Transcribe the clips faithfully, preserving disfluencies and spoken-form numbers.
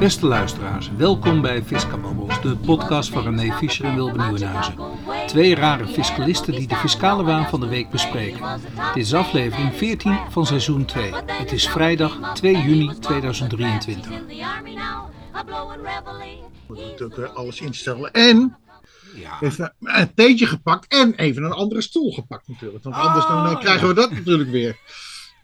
Beste luisteraars, welkom bij FiscaBabbels, de podcast van René Fischer en Wilbert Nieuwenhuizen. Twee rare fiscalisten die de fiscale waan van de week bespreken. Dit is aflevering veertien van seizoen twee. Het is vrijdag twee juni tweeduizend drieëntwintig. We moeten alles instellen en... Ja. Even een theetje gepakt en even een andere stoel gepakt natuurlijk. Want anders oh, dan krijgen we ja. dat natuurlijk weer.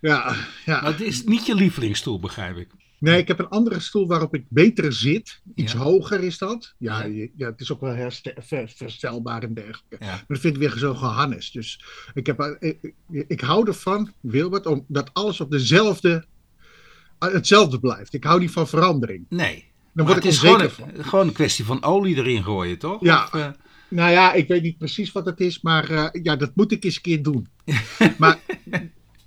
Ja, ja. Maar het is niet je lievelingsstoel, begrijp ik. Nee, ik heb een andere stoel waarop ik beter zit. Iets ja. hoger is dat. Ja, ja. ja, het is ook wel herstel, ver, verstelbaar en dergelijke. Ja. Maar dat vind ik weer zo gehannes. Dus ik, heb, ik, ik hou ervan, Wilbert, omdat alles op dezelfde, hetzelfde blijft. Ik hou niet van verandering. Nee. Dan word ik het is gewoon een, gewoon een kwestie van olie erin gooien, toch? Ja, of, uh... nou ja, ik weet niet precies wat het is, maar uh, ja, dat moet ik eens een keer doen. Maar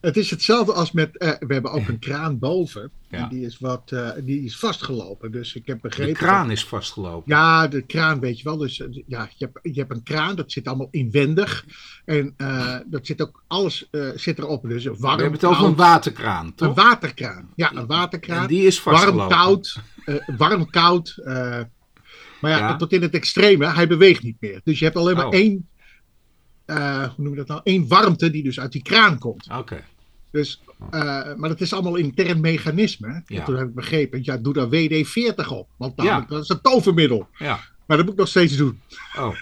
het is hetzelfde als met, uh, we hebben ook een kraan boven ja. en die is, wat, uh, die is vastgelopen. Dus ik heb begrepen... De kraan dat, is vastgelopen? Ja, de kraan weet je wel. Dus uh, ja, je hebt, je hebt een kraan, dat zit allemaal inwendig en uh, dat zit ook, alles uh, zit erop. Dus warm, we hebben het over een waterkraan, toch? Een waterkraan, ja, een waterkraan. En die is vastgelopen. Warm, koud. Uh, warm, koud, uh, maar ja, ja, tot in het extreme, hij beweegt niet meer. Dus je hebt alleen maar oh. één, uh, hoe noem je dat nou, één warmte die dus uit die kraan komt. Oké. Okay. Dus, uh, maar dat is allemaal intern mechanisme. Ja. Toen heb ik begrepen, ja, doe daar W D veertig op, want ja. dat is een tovermiddel. Ja. Maar dat moet ik nog steeds doen. Oh.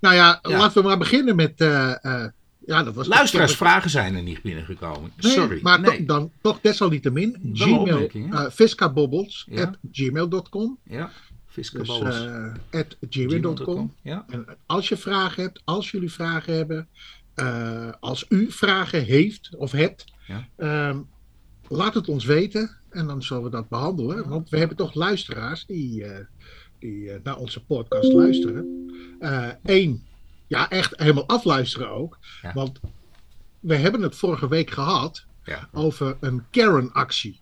nou ja, ja, laten we maar beginnen met... Uh, uh, Ja, dat was luisteraarsvragen toch... zijn er niet binnengekomen. Nee, sorry. Maar nee. to, dan toch desalniettemin. Gmail, uh, fiscabobbels ja. at gmail punt com. Ja, fiscabobbels. Dus, uh, at gmail punt com. Ja. En als je vragen hebt, als jullie vragen hebben, uh, als u vragen heeft of hebt, ja. um, laat het ons weten en dan zullen we dat behandelen. Ja. Want we hebben toch luisteraars die, uh, die uh, naar onze podcast luisteren. Eén. Uh, Ja, echt helemaal afluisteren ook. Ja. Want we hebben het vorige week gehad ja. over een Karen-actie.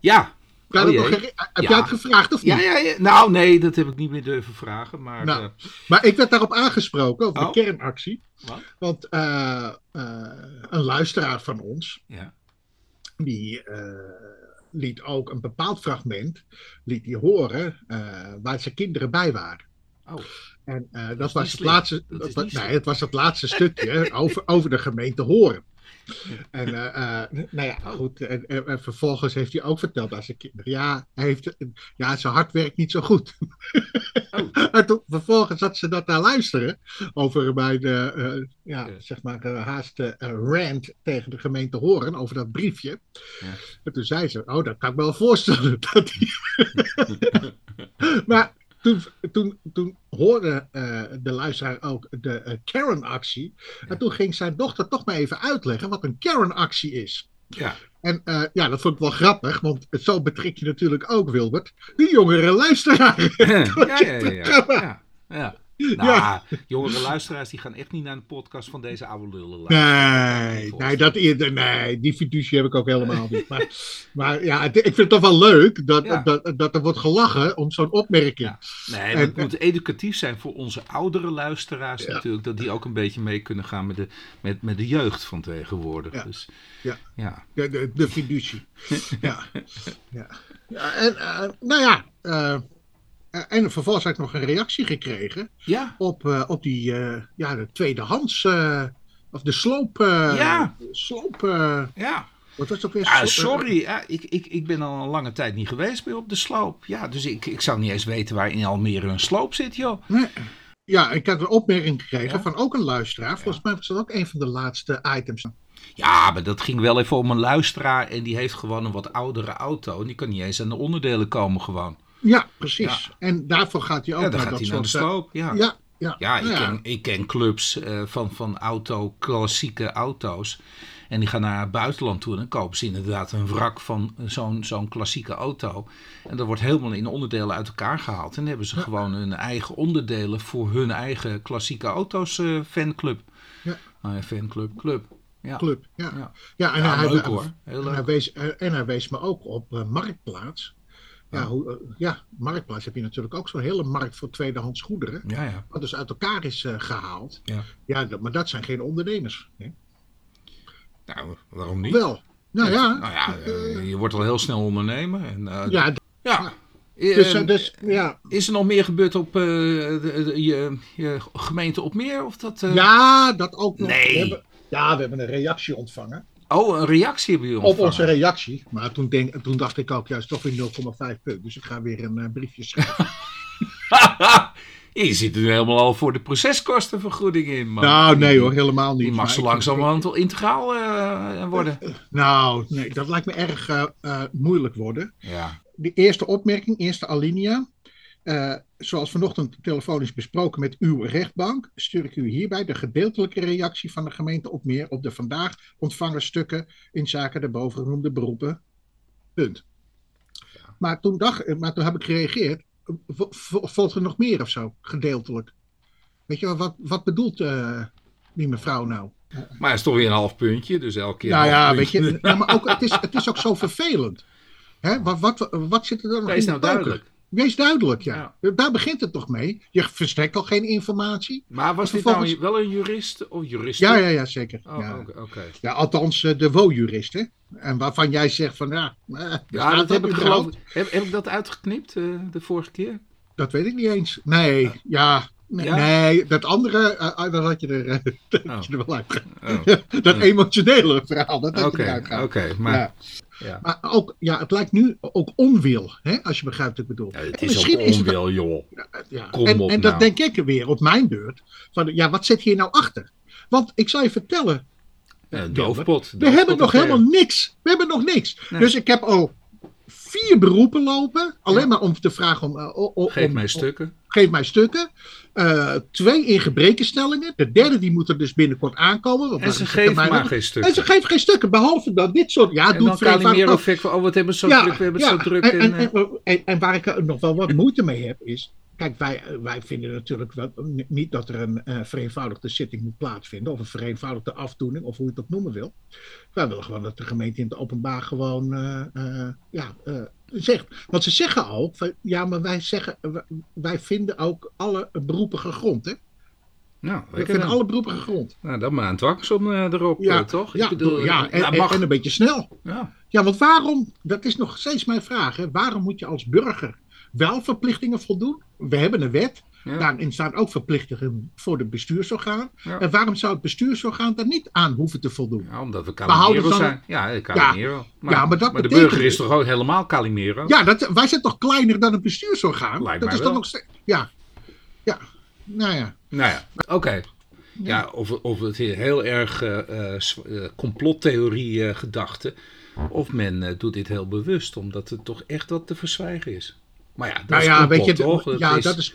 Ja. Oh nog her- heb ja. jij het gevraagd of niet? Ja, ja, ja. Nou nee, dat heb ik niet meer durven vragen. Maar, nou, uh... maar ik werd daarop aangesproken over oh. de Karen-actie. Wat? Want uh, uh, een luisteraar van ons, ja. die uh, liet ook een bepaald fragment liet die horen uh, waar zijn kinderen bij waren. Oh. En uh, dat, dat, was het laatste, dat, dat nee, het was het laatste stukje over, over de gemeente Horen. En uh, uh, nou ja, goed. En, en, en vervolgens heeft hij ook verteld aan zijn kinderen. Ja, hij heeft, ja zijn hart werkt niet zo goed. Oh. En toen, vervolgens zat ze dat naar luisteren. Over mijn, uh, uh, ja, ja. zeg maar, uh, haast uh, rant tegen de gemeente Horen. Over dat briefje. Ja. En toen zei ze, oh, dat kan ik me wel voorstellen. Dat die... maar... Toen, toen, toen hoorde uh, de luisteraar ook de uh, Karen-actie. Ja. En toen ging zijn dochter toch maar even uitleggen wat een Karen-actie is. Ja. En uh, ja, dat vond ik wel grappig, want zo betrik je natuurlijk ook, Wilbert, de jongere luisteraar. Ja, ja, ja, ja. ja, ja. Nou, ja. jongere luisteraars die gaan echt niet naar de podcast van deze oude lullen. Nee, nee, dat, nee, die fiducie heb ik ook helemaal niet. Maar, maar ja, ik vind het toch wel leuk dat, ja. dat, dat er wordt gelachen om zo'n opmerking. Ja. Nee, het moet educatief zijn voor onze oudere luisteraars ja. natuurlijk. Dat die ook een beetje mee kunnen gaan met de, met, met de jeugd van tegenwoordig. Ja, dus, ja. ja. ja de, de fiducie. ja. ja. ja. En uh, nou ja... Uh, En vervolgens heb ik nog een reactie gekregen ja. op, uh, op die uh, ja, de tweedehands, uh, of de sloop, uh, ja. sloop uh, ja. wat was dat weer? Ja, sorry, ja, ik, ik, ik ben al een lange tijd niet geweest meer op de sloop. Ja, dus ik, ik zou niet eens weten waar in Almere een sloop zit, joh. Nee. Ja, ik had een opmerking gekregen ja? van ook een luisteraar. Volgens ja. mij was dat ook een van de laatste items. Ja, maar dat ging wel even om een luisteraar en die heeft gewoon een wat oudere auto. En die kan niet eens aan de onderdelen komen gewoon. Ja, precies. Ja. En daarvoor gaat hij ook ja, naar gaat dat hij soort... naar de sloop, ja. Ja, ja. ja, ik, ja. Ken, ik ken clubs uh, van, van auto, klassieke auto's. En die gaan naar het buitenland toe en dan kopen ze inderdaad een wrak van zo'n, zo'n klassieke auto. En dat wordt helemaal in onderdelen uit elkaar gehaald. En dan hebben ze ja. gewoon hun eigen onderdelen voor hun eigen klassieke auto's uh, fanclub. Ja. Nou ja, fanclub, club. Ja. Club, ja. Ja, ja en, ja hij, leuk, hoor. Heel leuk. En, hij wees, en hij wees me ook op uh, Marktplaats. Ja, hoe, ja, Marktplaats heb je natuurlijk ook zo'n hele markt voor tweedehands goederen. Ja, ja. Wat dus uit elkaar is uh, gehaald. Ja. Ja, maar dat zijn geen ondernemers. Hè? Nou, waarom niet? Wel, Nou ja. Nou ja, je wordt al heel snel ondernemen. En, uh, ja. ja. Dus, uh, dus, ja. Is er nog meer gebeurd op uh, de, de, je, je gemeente Opmeer? Of dat, uh... Ja, dat ook nog. Nee. We hebben, ja, we hebben een reactie ontvangen. Oh, een reactie hebben jullie ontvangen? Op onze reactie. Maar toen, denk, toen dacht ik ook, juist toch weer nul komma vijf punt. Dus ik ga weer een uh, briefje schrijven. Je zit nu helemaal al voor de proceskostenvergoeding in, man. Nou, nee hoor, helemaal niet. Die mag zo langzamerhand wel integraal uh, worden. Uh, uh, nou, nee, dat lijkt me erg uh, uh, moeilijk worden. Ja. De eerste opmerking, eerste alinea. Uh, zoals vanochtend telefonisch besproken met uw rechtbank, stuur ik u hierbij de gedeeltelijke reactie van de gemeente Opmeer op de vandaag ontvangen stukken in zaken de bovengenoemde beroepen. Punt. Ja. Maar, toen dacht, maar toen heb ik gereageerd. Volgt er nog meer of zo, gedeeltelijk? Weet je wel, wat, wat bedoelt uh, die mevrouw nou? Maar het is toch weer een half puntje, dus elke keer. Nou ja, weet je, nou, maar ook, het, is, het is ook zo vervelend. Hè? Wat, wat, wat zit er dan nog in? Wees nou duidelijk. Wees duidelijk, ja. ja. Daar begint het toch mee. Je verstrekt al geen informatie. Maar was dit vervolgens... nou wel een jurist of jurist? Ja, ja, ja, zeker. Oh, ja. Okay, okay. Ja, althans, de woonjurist, hè? En waarvan jij zegt van, ja... ja, ja dat heb ik geloof heb, heb ik dat uitgeknipt uh, de vorige keer? Dat weet ik niet eens. Nee, ja... ja. Nee, ja? nee, dat andere, uh, dat had je er, uh, dat oh. had je er wel uit. Oh. Dat emotionele verhaal, dat had okay, je eruit gehaald. Oké, okay, maar... Ja. Ja. Maar ook, ja, het lijkt nu ook onwil, hè, als je begrijpt wat ik bedoel. Ja, het is ook onwil, is het... joh. Ja, ja. Kom en, op en nou. Dat denk ik er weer, op mijn beurt. Van, ja, wat zit hier nou achter? Want ik zal je vertellen, ja, doofpot, we hebben nog helemaal niks. We hebben nog niks. Nee. Dus ik heb al vier beroepen lopen, alleen ja. maar om te vragen om... Uh, o, o, geef om, mij stukken. Om, geef mij stukken. Uh, twee in gebrekenstellingen. De derde die moet er dus binnenkort aankomen. Want en ze geven maar nog... geen stukken. En ze geven geen stukken. Behalve dat dit soort... Ja, en doet dan Calimero effect van... Oh, wat hebben we zo ja, druk. We hebben ja, zo druk. En, en, en, en, en, en waar ik nog wel wat moeite mee heb is... Kijk, wij, wij vinden natuurlijk wel, niet dat er een uh, vereenvoudigde zitting moet plaatsvinden. Of een vereenvoudigde afdoening. Of hoe je dat noemen wil. Wij willen gewoon dat de gemeente in het openbaar gewoon... Uh, uh, ja... Uh, zegt. Want ze zeggen ook, van, ja, maar wij zeggen, wij vinden ook alle beroepen gegrond, hè? Nou, we vinden dan. alle beroepen gegrond. Nou, dan maar een dwangsom uh, erop, ja, uh, toch? Ja, ik bedoel, ja en, nou, mag... en een beetje snel. Ja. ja, want waarom, dat is nog steeds mijn vraag, hè? Waarom moet je als burger wel verplichtingen voldoen? We hebben een wet, ja. daarin staan ook verplichtingen voor het bestuursorgaan. Ja. En waarom zou het bestuursorgaan daar niet aan hoeven te voldoen? Ja, omdat we Calimero dan... zijn. Ja, Calimero. Ja. Maar, ja, maar, dat maar de burger het. is toch ook helemaal Calimero? Ja, dat, wij zijn toch kleiner dan een bestuursorgaan? Lijkt dat is dan nog steeds... Ja, ja, nou ja. Nou ja, oké. Okay. Ja, ja of, of het heel erg uh, uh, complottheorie uh, gedachte. Of men uh, doet dit heel bewust, omdat het toch echt wat te verzwijgen is. Maar ja, dat nou is ja, complot, weet je, toch? Dat ja, is, dat is...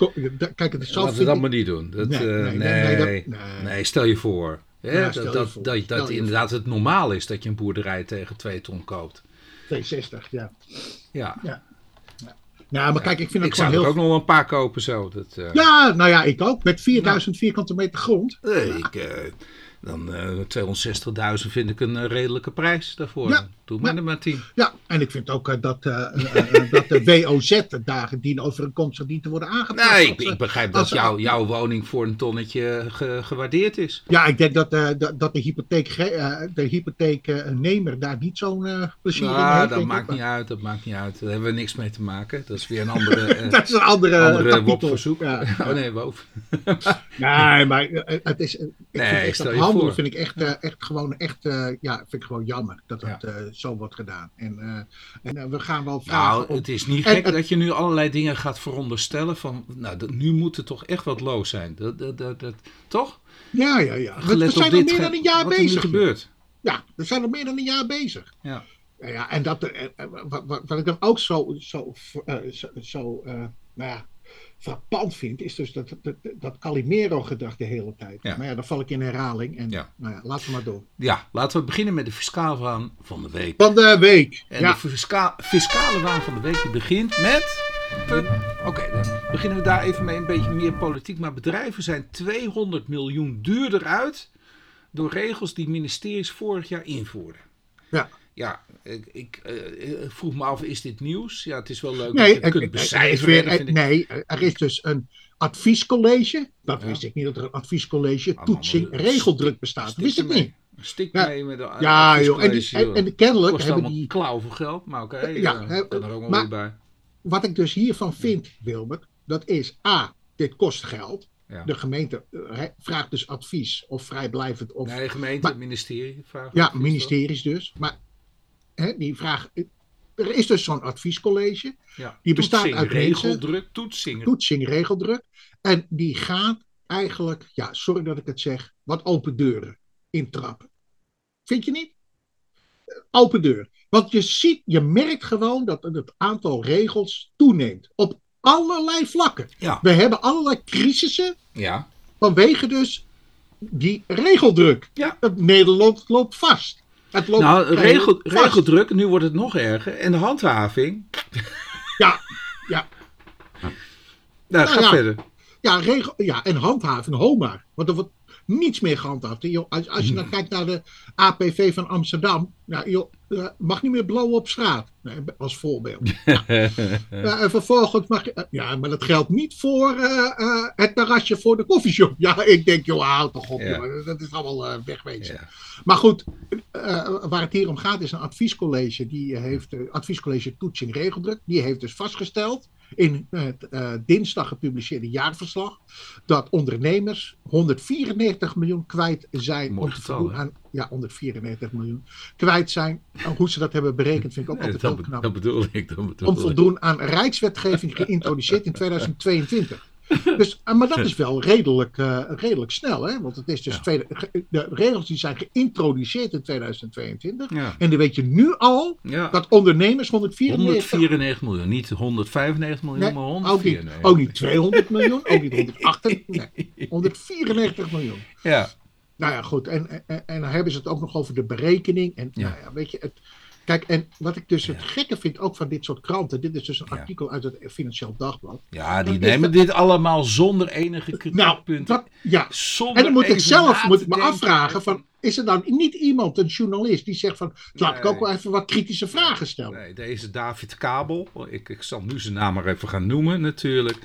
Kijk, het is zo... Laten we dat maar niet doen. Dat, nee, uh, nee, nee, nee, dat, nee. nee, stel je voor. Hè, ja, dat je dat, voor. dat, dat inderdaad voor. het normaal is dat je een boerderij tegen twee ton koopt. twee zestig, ja. Ja. ja. Nou, maar ja, kijk, ik vind ik zou heel... er ook nog een paar kopen zo. Dat, uh... Ja, nou ja, ik ook. Met vierduizend nou. vierkante meter grond. Nee, ja. ik... Uh... Dan uh, tweehonderdzestigduizend vind ik een uh, redelijke prijs daarvoor. Ja, Doe maar ja, er maar tien. Ja, en ik vind ook uh, dat, uh, uh, dat de W O Z-dagen dienovereenkomstig niet te worden aangepast. Nee, ik, ik begrijp dat als, jou, jouw woning voor een tonnetje ge, gewaardeerd is. Ja, ik denk dat, uh, dat, dat de, hypotheek, uh, de hypotheeknemer daar niet zo'n uh, plezier nou, in heeft. Dat maakt niet uit, dat maakt niet uit. Daar hebben we niks mee te maken. Dat is weer een andere uh, dat is een andere, andere W O P-verzoek. Ja. Oh nee, W O P. nee, maar uh, het is... Uh, nee, stel je Dat vind ik echt, uh, echt gewoon echt, uh, ja, vind ik gewoon jammer dat dat ja. uh, zo wordt gedaan. En, uh, en uh, we gaan wel vragen... Nou, op... het is niet en, gek en, dat je nu allerlei dingen gaat veronderstellen van... Nou, dat, nu moet er toch echt wat loos zijn. Dat, dat, dat, dat, toch? Ja, ja, ja. We, we zijn al meer dan een jaar wat bezig. Wat er nu gebeurt. Ja, we zijn al meer dan een jaar bezig. Ja. ja, ja en dat, uh, wat, wat, wat ik dan ook zo... zo, uh, zo uh, nou ja. frappant vind, is dus dat, dat, dat Calimero-gedrag de hele tijd. Ja. Maar ja, dan val ik in herhaling. En, ja. Nou ja, laten we maar door. Ja, laten we beginnen met de fiscale waan van de week. Van de week! En ja. de fisca- fiscale waan van de week die begint met... Oké, okay, dan beginnen we daar even mee, een beetje meer politiek. Maar bedrijven zijn tweehonderd miljoen duurder uit door regels die ministeries vorig jaar invoerden. Ja. Ja, ik, ik uh, vroeg me af, is dit nieuws? Ja, het is wel leuk nee, dat je het kunt becijferen. Nee, er is dus een adviescollege. Dat ja. wist ik niet, dat er een adviescollege toetsing regeldruk bestaat. Dat wist ik niet. Stik mee ja, met de ja, joh, en, en, en kennelijk kost hebben die klauw voor geld, maar oké, okay, ja, uh, er ook maar, bij. Wat ik dus hiervan vind, Wilbert, dat is a, dit kost geld. Ja. De gemeente uh, vraagt dus advies of vrijblijvend of. Nee, de gemeente, maar, het ministerie vraagt. Ja, ministeries wel. Dus. Maar hè, die vraag. Er is dus zo'n adviescollege. Ja, die bestaat toetsing, uit regeldruk, mensen, toetsing. Toetsing, regeldruk. En die gaat eigenlijk, ja, sorry dat ik het zeg, wat open deuren intrappen. Vind je niet? Open deur. Want je ziet, je merkt gewoon dat het aantal regels toeneemt. Op allerlei vlakken. Ja. We hebben allerlei crisissen. Ja. Vanwege dus die regeldruk. Ja. Het Nederland loopt vast. Het loopt nou, regel, vast. Regeldruk, nu wordt het nog erger. En de handhaving. Ja, ja. Nou, nou ga ja. verder. Ja, regel, ja, en handhaving, ho maar. Want er wordt niets meer gehandhaafd. Joh, als, als je dan kijkt naar de A P V van Amsterdam. Nou, joh, mag niet meer blauw op straat. Nee, als voorbeeld. Ja. uh, en vervolgens mag je... Uh, ja, maar dat geldt niet voor uh, uh, het terrasje voor de koffieshop. Ja, ik denk, joh, houd toch op. Ja. Joh, dat is allemaal uh, wegwezen. Ja. Maar goed, uh, waar het hier om gaat is een adviescollege. Die heeft, uh, adviescollege toetsing regeldruk. Die heeft dus vastgesteld. In het uh, dinsdag gepubliceerde jaarverslag dat ondernemers honderdvierennegentig miljoen kwijt zijn. Mooi getal, aan, ja, honderdvierennegentig miljoen kwijt zijn. Hoe ze dat hebben berekend vind ik ook nee, altijd heel knap. Dat bedoel ik. Dat bedoel om voldoen aan rijkswetgeving geïntroduceerd in tweeduizend tweeëntwintig. Dus, maar dat is wel redelijk, uh, redelijk snel, hè? Want het is dus ja. tweede, de regels die zijn geïntroduceerd in tweeduizend tweeëntwintig. Ja. En dan weet je nu al ja. dat ondernemers honderdvierennegentig miljoen, niet honderdvijfennegentig miljoen, nee, maar honderdvierennegentig. Ook niet, ook niet tweehonderd miljoen, ook niet honderdachtennegentig, nee, honderdvierennegentig miljoen. Ja. Nou ja, goed. En, en, en dan hebben ze het ook nog over de berekening. En ja. nou ja, weet je, het... Kijk, en wat ik dus ja. het gekke vind ook van dit soort kranten... Dit is dus een ja. artikel uit het Financieel Dagblad. Ja, die nemen dit allemaal zonder enige kritiekpunt. Nou, ja. En dan moet ik zelf moet ik me afvragen... Van, is er dan niet iemand, een journalist, die zegt van... Laat nee, ik ook wel even wat kritische vragen stellen. Nee, deze David Kabel. Ik, ik zal nu zijn naam maar even gaan noemen natuurlijk.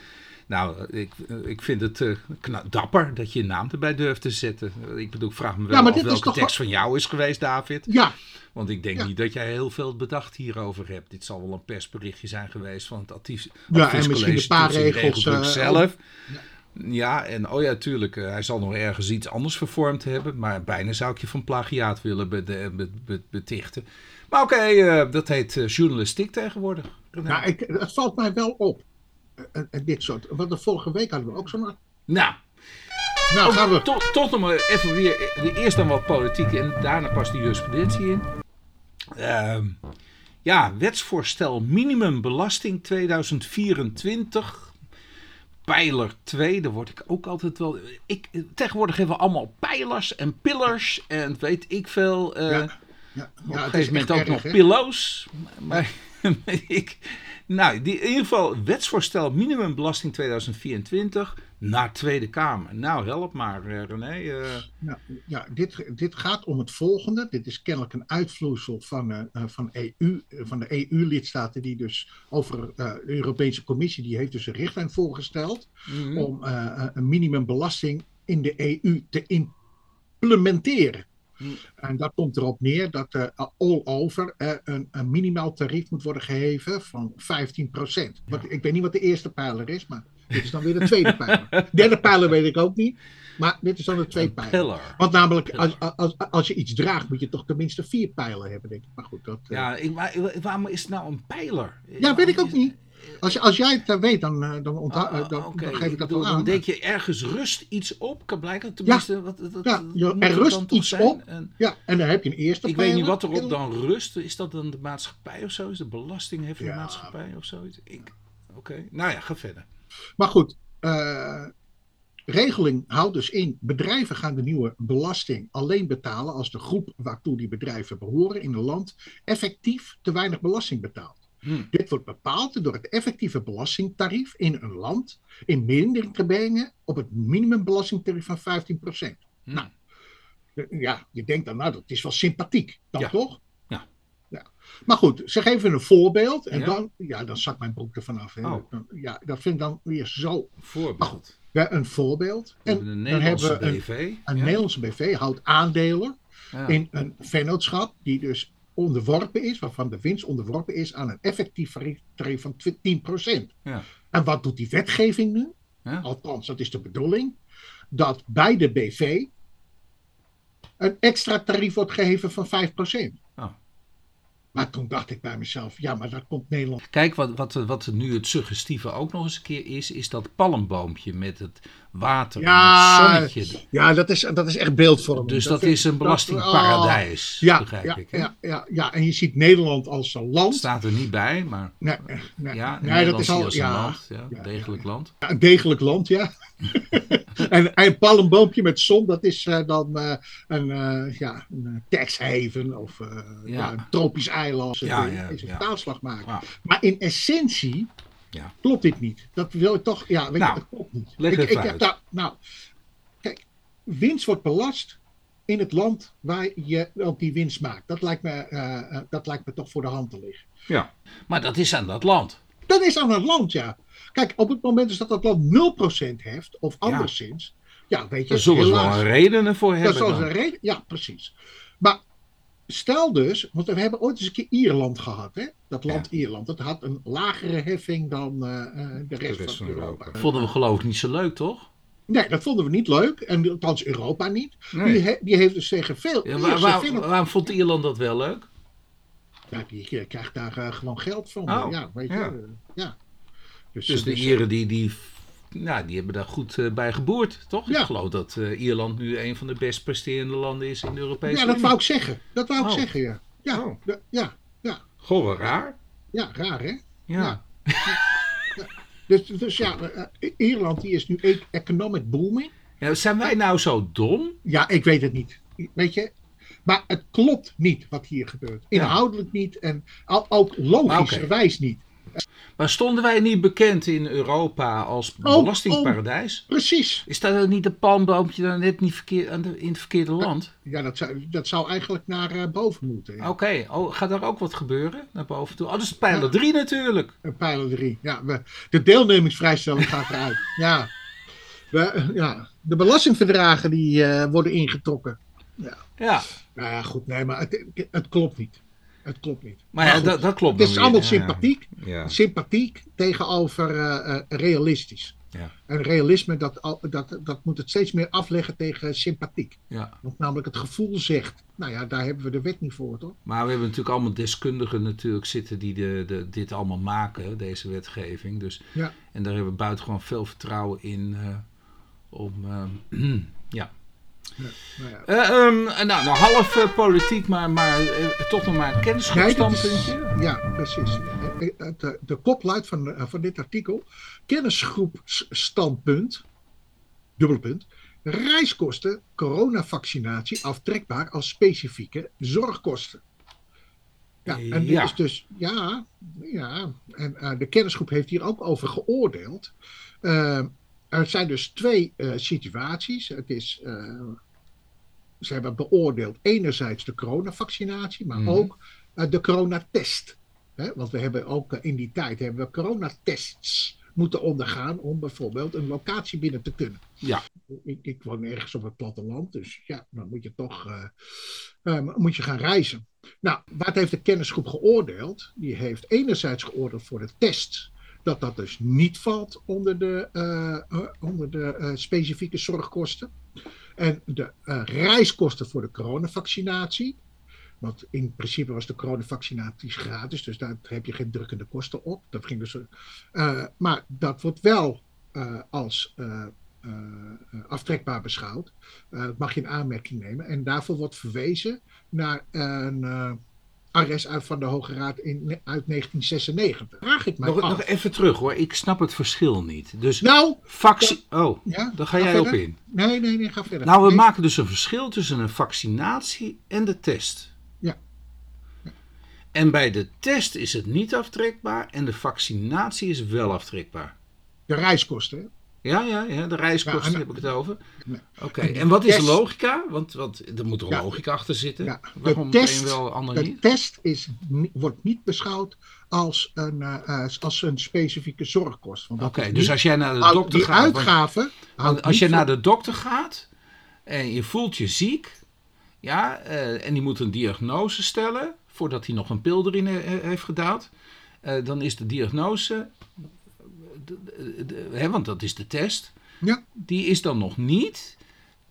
Nou, ik, ik vind het uh, kna- dapper dat je je naam erbij durft te zetten. Ik bedoel, ik vraag me wel ja, maar of welke tekst wel... van jou is geweest, David. Ja. Want ik denk ja. niet dat jij heel veel bedacht hierover hebt. Dit zal wel een persberichtje zijn geweest van het advies, ja, adviescollege. En misschien een paar regels uh, zelf. Ja. ja, en oh ja, tuurlijk. Uh, hij zal nog ergens iets anders vervormd hebben. Maar bijna zou ik je van plagiaat willen be- be- be- be- betichten. Maar oké, okay, uh, dat heet uh, journalistiek tegenwoordig. Nou, ik, het valt mij wel op. En, en dit soort, want de vorige week hadden we ook zo'n... Nou, nou gaan we... Tot, tot nog maar even weer, eerst dan wat politiek en daarna pas de jurisprudentie in. Uh, ja, wetsvoorstel Minimumbelasting tweeduizend vierentwintig, Pijler twee, daar word ik ook altijd wel... Ik, tegenwoordig hebben we allemaal pijlers en pillars en weet ik veel. Uh, ja, ja, ja, op een gegeven moment ook erg, nog he? Pillows, maar... Ja. ik... Nou, die, in ieder geval wetsvoorstel minimumbelasting tweeduizend vierentwintig naar Tweede Kamer. Nou, help maar, René. Uh... Nou, ja, dit, dit gaat om het volgende. Dit is kennelijk een uitvloeisel van, uh, van, E U, van de E U-lidstaten die dus over uh, de Europese Commissie, die heeft dus een richtlijn voorgesteld mm-hmm. om uh, een minimumbelasting in de E U te implementeren. En dat komt erop neer dat uh, all over uh, een, een minimaal tarief moet worden geheven van vijftien procent. Ja. Wat, ik weet niet wat de eerste pijler is, maar dit is dan weer de tweede pijler. Derde pijler weet ik ook niet, maar dit is dan de tweede pijler. Want namelijk, als, als, als je iets draagt, moet je toch tenminste vier pijlen hebben, denk ik. Maar goed, dat... Uh... Ja, ik, maar, waarom is het nou een pijler? Ja, waarom weet ik ook is... niet. Als, als jij het weet, dan, dan, onthoud, dan, dan, okay. dan geef ik dat wel aan. Dan denk je, ergens rust iets op, kan blijken. Tenminste, ja, wat, dat, ja, ja, er rust iets zijn. Op. En, ja, en dan heb je een eerste ik pijler. Ik weet niet wat erop dan rust. Is dat dan de maatschappij of zo? Is de belasting heeft ja. de maatschappij of zoiets? Oké, okay. nou ja, ga verder. Maar goed, uh, regeling houdt dus in. Bedrijven gaan de nieuwe belasting alleen betalen als de groep waartoe die bedrijven behoren in een land effectief te weinig belasting betaalt. Hmm. Dit wordt bepaald door het effectieve belastingtarief in een land in mindering te brengen op het minimumbelastingtarief van vijftien procent. Hmm. Nou, ja, je denkt dan, nou, dat is wel sympathiek, dan ja. toch? Ja. ja. Maar goed, ze geven een voorbeeld en ja. dan, ja, dan zakt mijn broek er vanaf. Hè. Oh. Dan, ja, dat vind ik dan weer zo. Voorbeeld. Goed, ja, een voorbeeld. En dan hebben we een, een Nederlandse B V houdt aandelen ja. in een vennootschap die dus onderworpen is, waarvan de winst onderworpen is aan een effectief tarief van tw- tien procent. Ja. En wat doet die wetgeving nu? Ja. Althans, dat is de bedoeling, dat bij de B V een extra tarief wordt geheven van vijf procent. Oh. Maar toen dacht ik bij mezelf, ja, maar dat komt Nederland. Kijk, wat, wat, wat nu het suggestieve ook nog eens een keer is, is dat palmboompje met het water ja, en het zonnetje. Ja, dat is, dat is echt beeldvorming. Dus dat, dat is een belastingparadijs, dat, oh, ja, begrijp ja, ik. Hè? Ja, ja, ja, en je ziet Nederland als een land. Het staat er niet bij, maar nee, nee, ja, nee, Nederland dat is al, als een ja, land, ja, ja, degelijk ja, land. Ja, een degelijk land, ja. En een palmboompje met zon, dat is uh, dan uh, een, uh, ja, een tax haven of uh, ja. Ja, een tropisch eiland. Ja, ja, is een ja. taalslag maken. Ja. Maar in essentie ja. klopt dit niet. Dat wil ik toch. Ja, weet nou, je, dat klopt niet. Leg het ik, ik heb daar, nou, kijk, winst wordt belast in het land waar je ook die winst maakt. Dat lijkt me, uh, dat lijkt me toch voor de hand te liggen. Ja, maar dat is aan dat land. Dat is aan het land, ja. Kijk, op het moment dus dat dat land nul procent heft, of anderszins, ja, ja weet je... Daar zullen ze wel redenen voor hebben. Daar zullen ze redenen, ja, precies. Maar stel dus, want we hebben ooit eens een keer Ierland gehad, hè? Dat land ja. Ierland, dat had een lagere heffing dan uh, de rest, rest van Europa. Dat vonden we geloof ik niet zo leuk, toch? Nee, dat vonden we niet leuk, en althans Europa niet. Nee. Die, he, die heeft dus tegen veel... Ja, waar, waar, waarom vond Ierland dat wel leuk? Ja, die krijgt daar uh, gewoon geld van. Oh, ja, weet je, ja. Uh, ja. Dus, dus de Ieren die, die, nou, die hebben daar goed uh, bij geboerd, toch? Ja. Ik geloof dat uh, Ierland nu een van de best presterende landen is in de Europese Unie. Ja, dat wou ik zeggen. Dat wou ik oh. zeggen, ja. Ja, oh. de, ja, ja. Goh, wat raar. Ja, raar, hè? Ja. ja. dus, dus ja, uh, Ierland die is nu economic booming. Ja, zijn wij nou zo dom? Ja, ik weet het niet. Weet je... Maar het klopt niet wat hier gebeurt. Inhoudelijk niet en ook logischerwijs okay. niet. Maar stonden wij niet bekend in Europa als belastingparadijs? Oh, oh, precies. Is dat niet een palmboompje dan net niet verkeer, in het verkeerde land? Ja, dat zou, dat zou eigenlijk naar uh, boven moeten. Ja. Oké, okay. oh, gaat daar ook wat gebeuren? Naar boven toe? Oh, dat is pijler drie ja. natuurlijk. Pijler drie, ja. We, de deelnemingsvrijstelling gaat eruit. Ja. We, ja. De belastingverdragen die uh, worden ingetrokken. Ja. ja. Nou ja, goed, nee, maar het, het klopt niet. Het klopt niet. Maar, maar ja, goed, dat, dat klopt. Het is allemaal sympathiek. Ja, ja. Ja. Sympathiek tegenover uh, uh, realistisch. Ja. En realisme, dat, dat, dat moet het steeds meer afleggen tegen sympathiek. Ja. Want namelijk het gevoel zegt, nou ja, daar hebben we de wet niet voor, toch? Maar we hebben natuurlijk allemaal deskundigen natuurlijk zitten die de, de, dit allemaal maken, deze wetgeving. Dus, ja. En daar hebben we buitengewoon veel vertrouwen in uh, om... Uh, ja. Nee, nou, ja. uh, um, nou, nou, half uh, politiek, maar, maar uh, toch nog maar een kennisgroepstandpuntje. Ja, precies. De, de kop luidt van, van dit artikel: kennisgroepsstandpunt, dubbelpunt, reiskosten, coronavaccinatie aftrekbaar als specifieke zorgkosten. Ja, en dit ja. is dus, ja, ja en uh, de kennisgroep heeft hier ook over geoordeeld. Uh, Er zijn dus twee uh, situaties. Het is, uh, ze hebben beoordeeld enerzijds de coronavaccinatie, maar mm-hmm. ook uh, de coronatest. Hè? Want we hebben ook uh, in die tijd hebben we coronatests moeten ondergaan om bijvoorbeeld een locatie binnen te kunnen. Ja. Ik, ik woon ergens op het platteland, dus ja, dan moet je toch uh, uh, moet je gaan reizen. Nou, wat heeft de kennisgroep geoordeeld? Die heeft enerzijds geoordeeld voor de test. Dat dat dus niet valt onder de, uh, onder de uh, specifieke zorgkosten. En de uh, reiskosten voor de coronavaccinatie. Want in principe was de coronavaccinatie gratis. Dus daar heb je geen drukkende kosten op. Dat ging dus, uh, maar dat wordt wel uh, als uh, uh, aftrekbaar beschouwd. Uh, dat mag je in aanmerking nemen. En daarvoor wordt verwezen naar een... Uh, I S R S uit van de Hoge Raad in, uit negentien zesennegentig. Vraag ik mij nog, nog even terug hoor, ik snap het verschil niet. Dus nou, vaccin... dat, oh, ja, daar ga, ga jij verder. Op in. Nee, nee, nee, ga verder. Nou, we nee. maken dus een verschil tussen een vaccinatie en de test. Ja. ja. En bij de test is het niet aftrekbaar en de vaccinatie is wel aftrekbaar. De reiskosten, hè? Ja, ja, ja, de reiskosten ja, heb ik het over. Nee. Oké, okay. en wat is test, de logica? Want, want er moet toch ja, logica achter zitten. Ja, waarom de test, een wel, ander de niet? test is, wordt niet beschouwd als een, uh, als een specifieke zorgkost. Oké, okay, dus als jij naar de dokter die gaat... Uitgaven, want, want als jij naar de dokter gaat en je voelt je ziek... Ja, uh, en die moet een diagnose stellen voordat hij nog een pil erin he, heeft gedaald. Uh, dan is de diagnose, de, de, de, hè, want dat is de test, ja. Die is dan nog niet,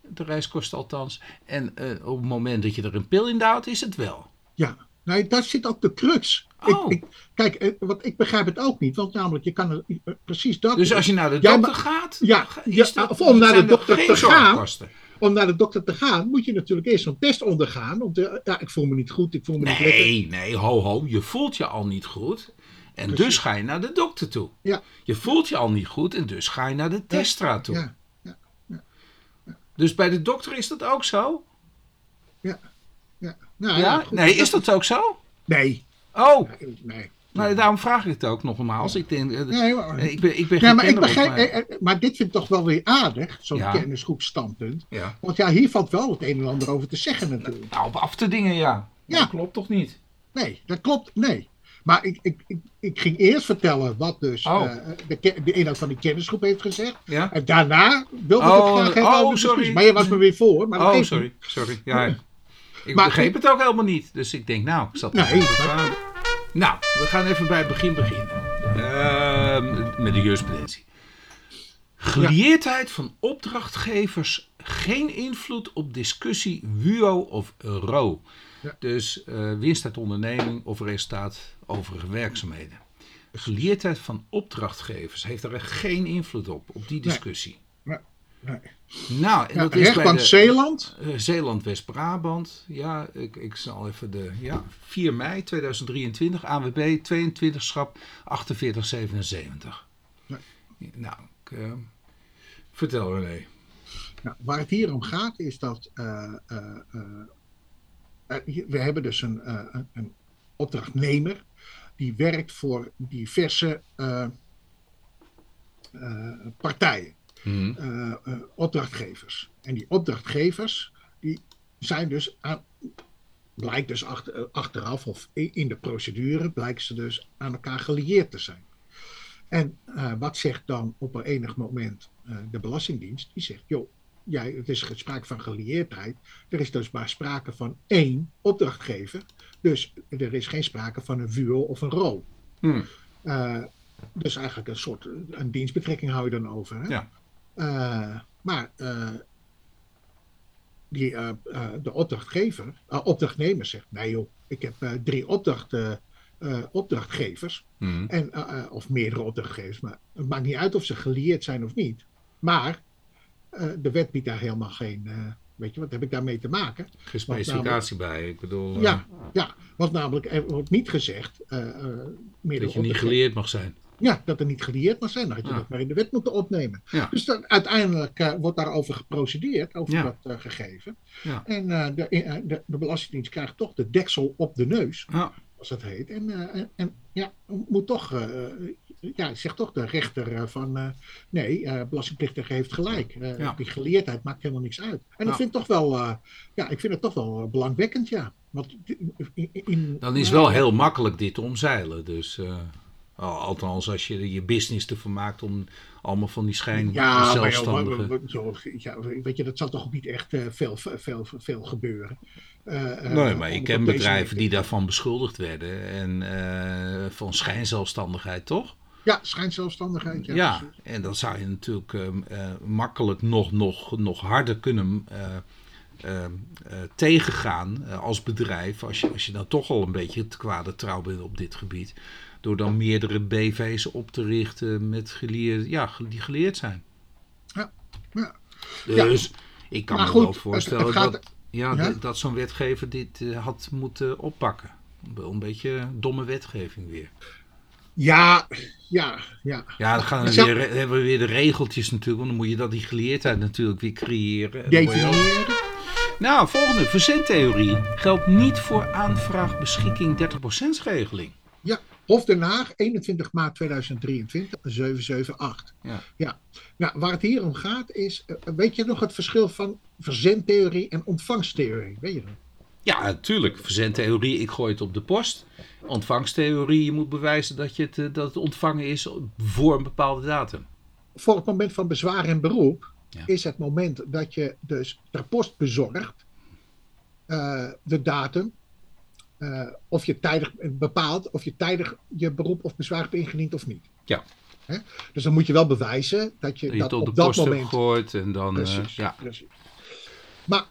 de reiskosten althans. En uh, op het moment dat je er een pil in daalt, is het wel. Ja, nee, daar zit ook de crux. Oh. Ik, ik, kijk, wat, ik begrijp het ook niet, want namelijk je kan er, precies dat... Dus als je naar de dokter ja, maar, gaat... Ja, ja dat, of om naar de dokter te gaan... Om naar de dokter te gaan, moet je natuurlijk eerst zo'n test ondergaan. Om te, ja, ik voel me niet goed, ik voel me nee, niet lekker. Nee, nee, ho, ho, je voelt je al niet goed. En precies. Dus ga je naar de dokter toe. Ja. Je voelt je al niet goed en dus ga je naar de teststraat toe. Ja. Ja. Ja. Ja. Dus bij de dokter is dat ook zo? Ja. Ja. Nou, ja? Ja, goed, nee, is dat ook zo? Nee. Oh. Nee. nee. Nou, daarom vraag ik het ook nogmaals. Ik denk, uh, nee, maar, ik ben, ik ben ja, maar, ik begrijp, maar... maar dit vind ik toch wel weer aardig, zo'n ja. kennisgroepstandpunt. Ja. Want ja, hier valt wel het een en ander over te zeggen natuurlijk. Nou, op af te dingen, ja. ja. Dat klopt toch niet? Nee, dat klopt, nee. Maar ik, ik, ik, ik ging eerst vertellen wat dus oh. uh, de, de inhoud van die kennisgroep heeft gezegd. Ja? En daarna wilde ik oh, het graag hebben oh, over de discussie. Maar je was me weer voor. Maar oh, sorry, niet. sorry. Ja, ja. Ik maar, begreep het ook helemaal niet. Dus ik denk, nou, ik zat er even aan. Nou, we gaan even bij het begin beginnen. Uh, met de jurisprudentie. Gelieerdheid ja. van opdrachtgevers, geen invloed op discussie W U O of R O. Ja. Dus uh, winst uit onderneming of resultaat overige werkzaamheden. Gelieerdheid van opdrachtgevers heeft er geen invloed op, op die discussie. Nee. nee. nee. Nou, en ja, dat is bij de, Zeeland? Uh, Zeeland-West-Brabant. Ja, ik, ik zal even de... Ja, vier mei tweeduizend drieëntwintig, A W B tweeëntwintigschap achtenveertig zevenenzeventig. Nee. Nou, ik, uh, vertel René. Nou, waar het hier om gaat is dat... Uh, uh, uh, we hebben dus een, uh, een opdrachtnemer... die werkt voor diverse uh, uh, partijen. Mm-hmm. Uh, uh, opdrachtgevers. En die opdrachtgevers, die zijn dus, aan, blijkt dus achter, achteraf of in de procedure, blijkt ze dus aan elkaar gelieerd te zijn. En uh, wat zegt dan op een enig moment uh, de Belastingdienst? Die zegt, joh, jij, het is sprake van gelieerdheid, er is dus maar sprake van één opdrachtgever, dus er is geen sprake van een W U O of een R O. Mm. Uh, dus eigenlijk een soort, een dienstbetrekking hou je dan over, hè? Ja. Uh, maar uh, die, uh, uh, de opdrachtgever, uh, opdrachtnemer zegt, nee joh, ik heb uh, drie opdracht, uh, uh, opdrachtgevers, mm. en, uh, uh, of meerdere opdrachtgevers, maar het maakt niet uit of ze gelieerd zijn of niet. Maar uh, de wet biedt daar helemaal geen, uh, weet je, wat heb ik daarmee te maken? Geen specificatie bij, ik bedoel... Uh, ja, ja, want namelijk, er wordt niet gezegd... Uh, uh, meerdere dat je niet gelieerd mag zijn. Ja, dat er niet gelieerd mag zijn. Dan had je ja. dat maar in de wet moeten opnemen. Ja. Dus dan, uiteindelijk uh, wordt daarover geprocedeerd, over ja. dat uh, gegeven. Ja. En uh, de, uh, de, de Belastingdienst krijgt toch de deksel op de neus, ja. als dat heet. En, uh, en ja, moet toch, uh, ja, zegt toch de rechter uh, van, uh, nee, uh, belastingplichtige heeft gelijk. Uh, ja. Die geleerdheid maakt helemaal niks uit. En ja. dat vind ik toch wel, uh, ja, ik vind het toch wel belangwekkend, ja. Want in, in, dan is uh, wel heel makkelijk dit te omzeilen, dus... Uh... Althans, als je je business ervan maakt om allemaal van die schijn ja, zelfstandigen... Maar, joh, ja, weet je, dat zal toch niet echt uh, veel, veel, veel gebeuren. Uh, nee, maar ik ken bedrijven die daarvan beschuldigd werden. En uh, van schijnzelfstandigheid, toch? Ja, schijnzelfstandigheid. Ja, ja en dat zou je natuurlijk uh, uh, makkelijk nog, nog, nog harder kunnen uh, uh, uh, tegengaan uh, als bedrijf. Als je, als je dan toch al een beetje te kwade trouw bent op dit gebied... Door dan meerdere B V's op te richten met geleerd, ja, die geleerd zijn. Ja, ja. Dus ja. ik kan maar me goed, wel voorstellen het, het gaat, dat, ja, ja? dat zo'n wetgever dit uh, had moeten oppakken. Een beetje domme wetgeving weer. Ja, ja, ja. Ja, dan gaan we weer, zelf... hebben we weer de regeltjes natuurlijk. Want dan moet je dat die geleerdheid natuurlijk weer creëren. Definiëren. Nou, volgende. Verzendtheorie geldt niet voor aanvraag beschikking dertig procent regeling. Ja. Hof Den Haag, eenentwintig maart tweeduizend drieëntwintig, zeven zeven acht. Ja. Ja. Nou, waar het hier om gaat is, weet je nog het verschil van verzendtheorie en ontvangsttheorie? Weet je dat? Ja, natuurlijk. Verzendtheorie, ik gooi het op de post. Ontvangsttheorie, je moet bewijzen dat, je het, dat het ontvangen is voor een bepaalde datum. Voor het moment van bezwaar en beroep ja. is het moment dat je dus ter post bezorgt. uh, de datum. Uh, of je tijdig bepaalt of je tijdig je beroep of bezwaar hebt ingediend of niet. Ja. Hè? Dus dan moet je wel bewijzen dat je, je dat tot op de dat post moment gooit en dan. Precies, uh, ja. precies. Maar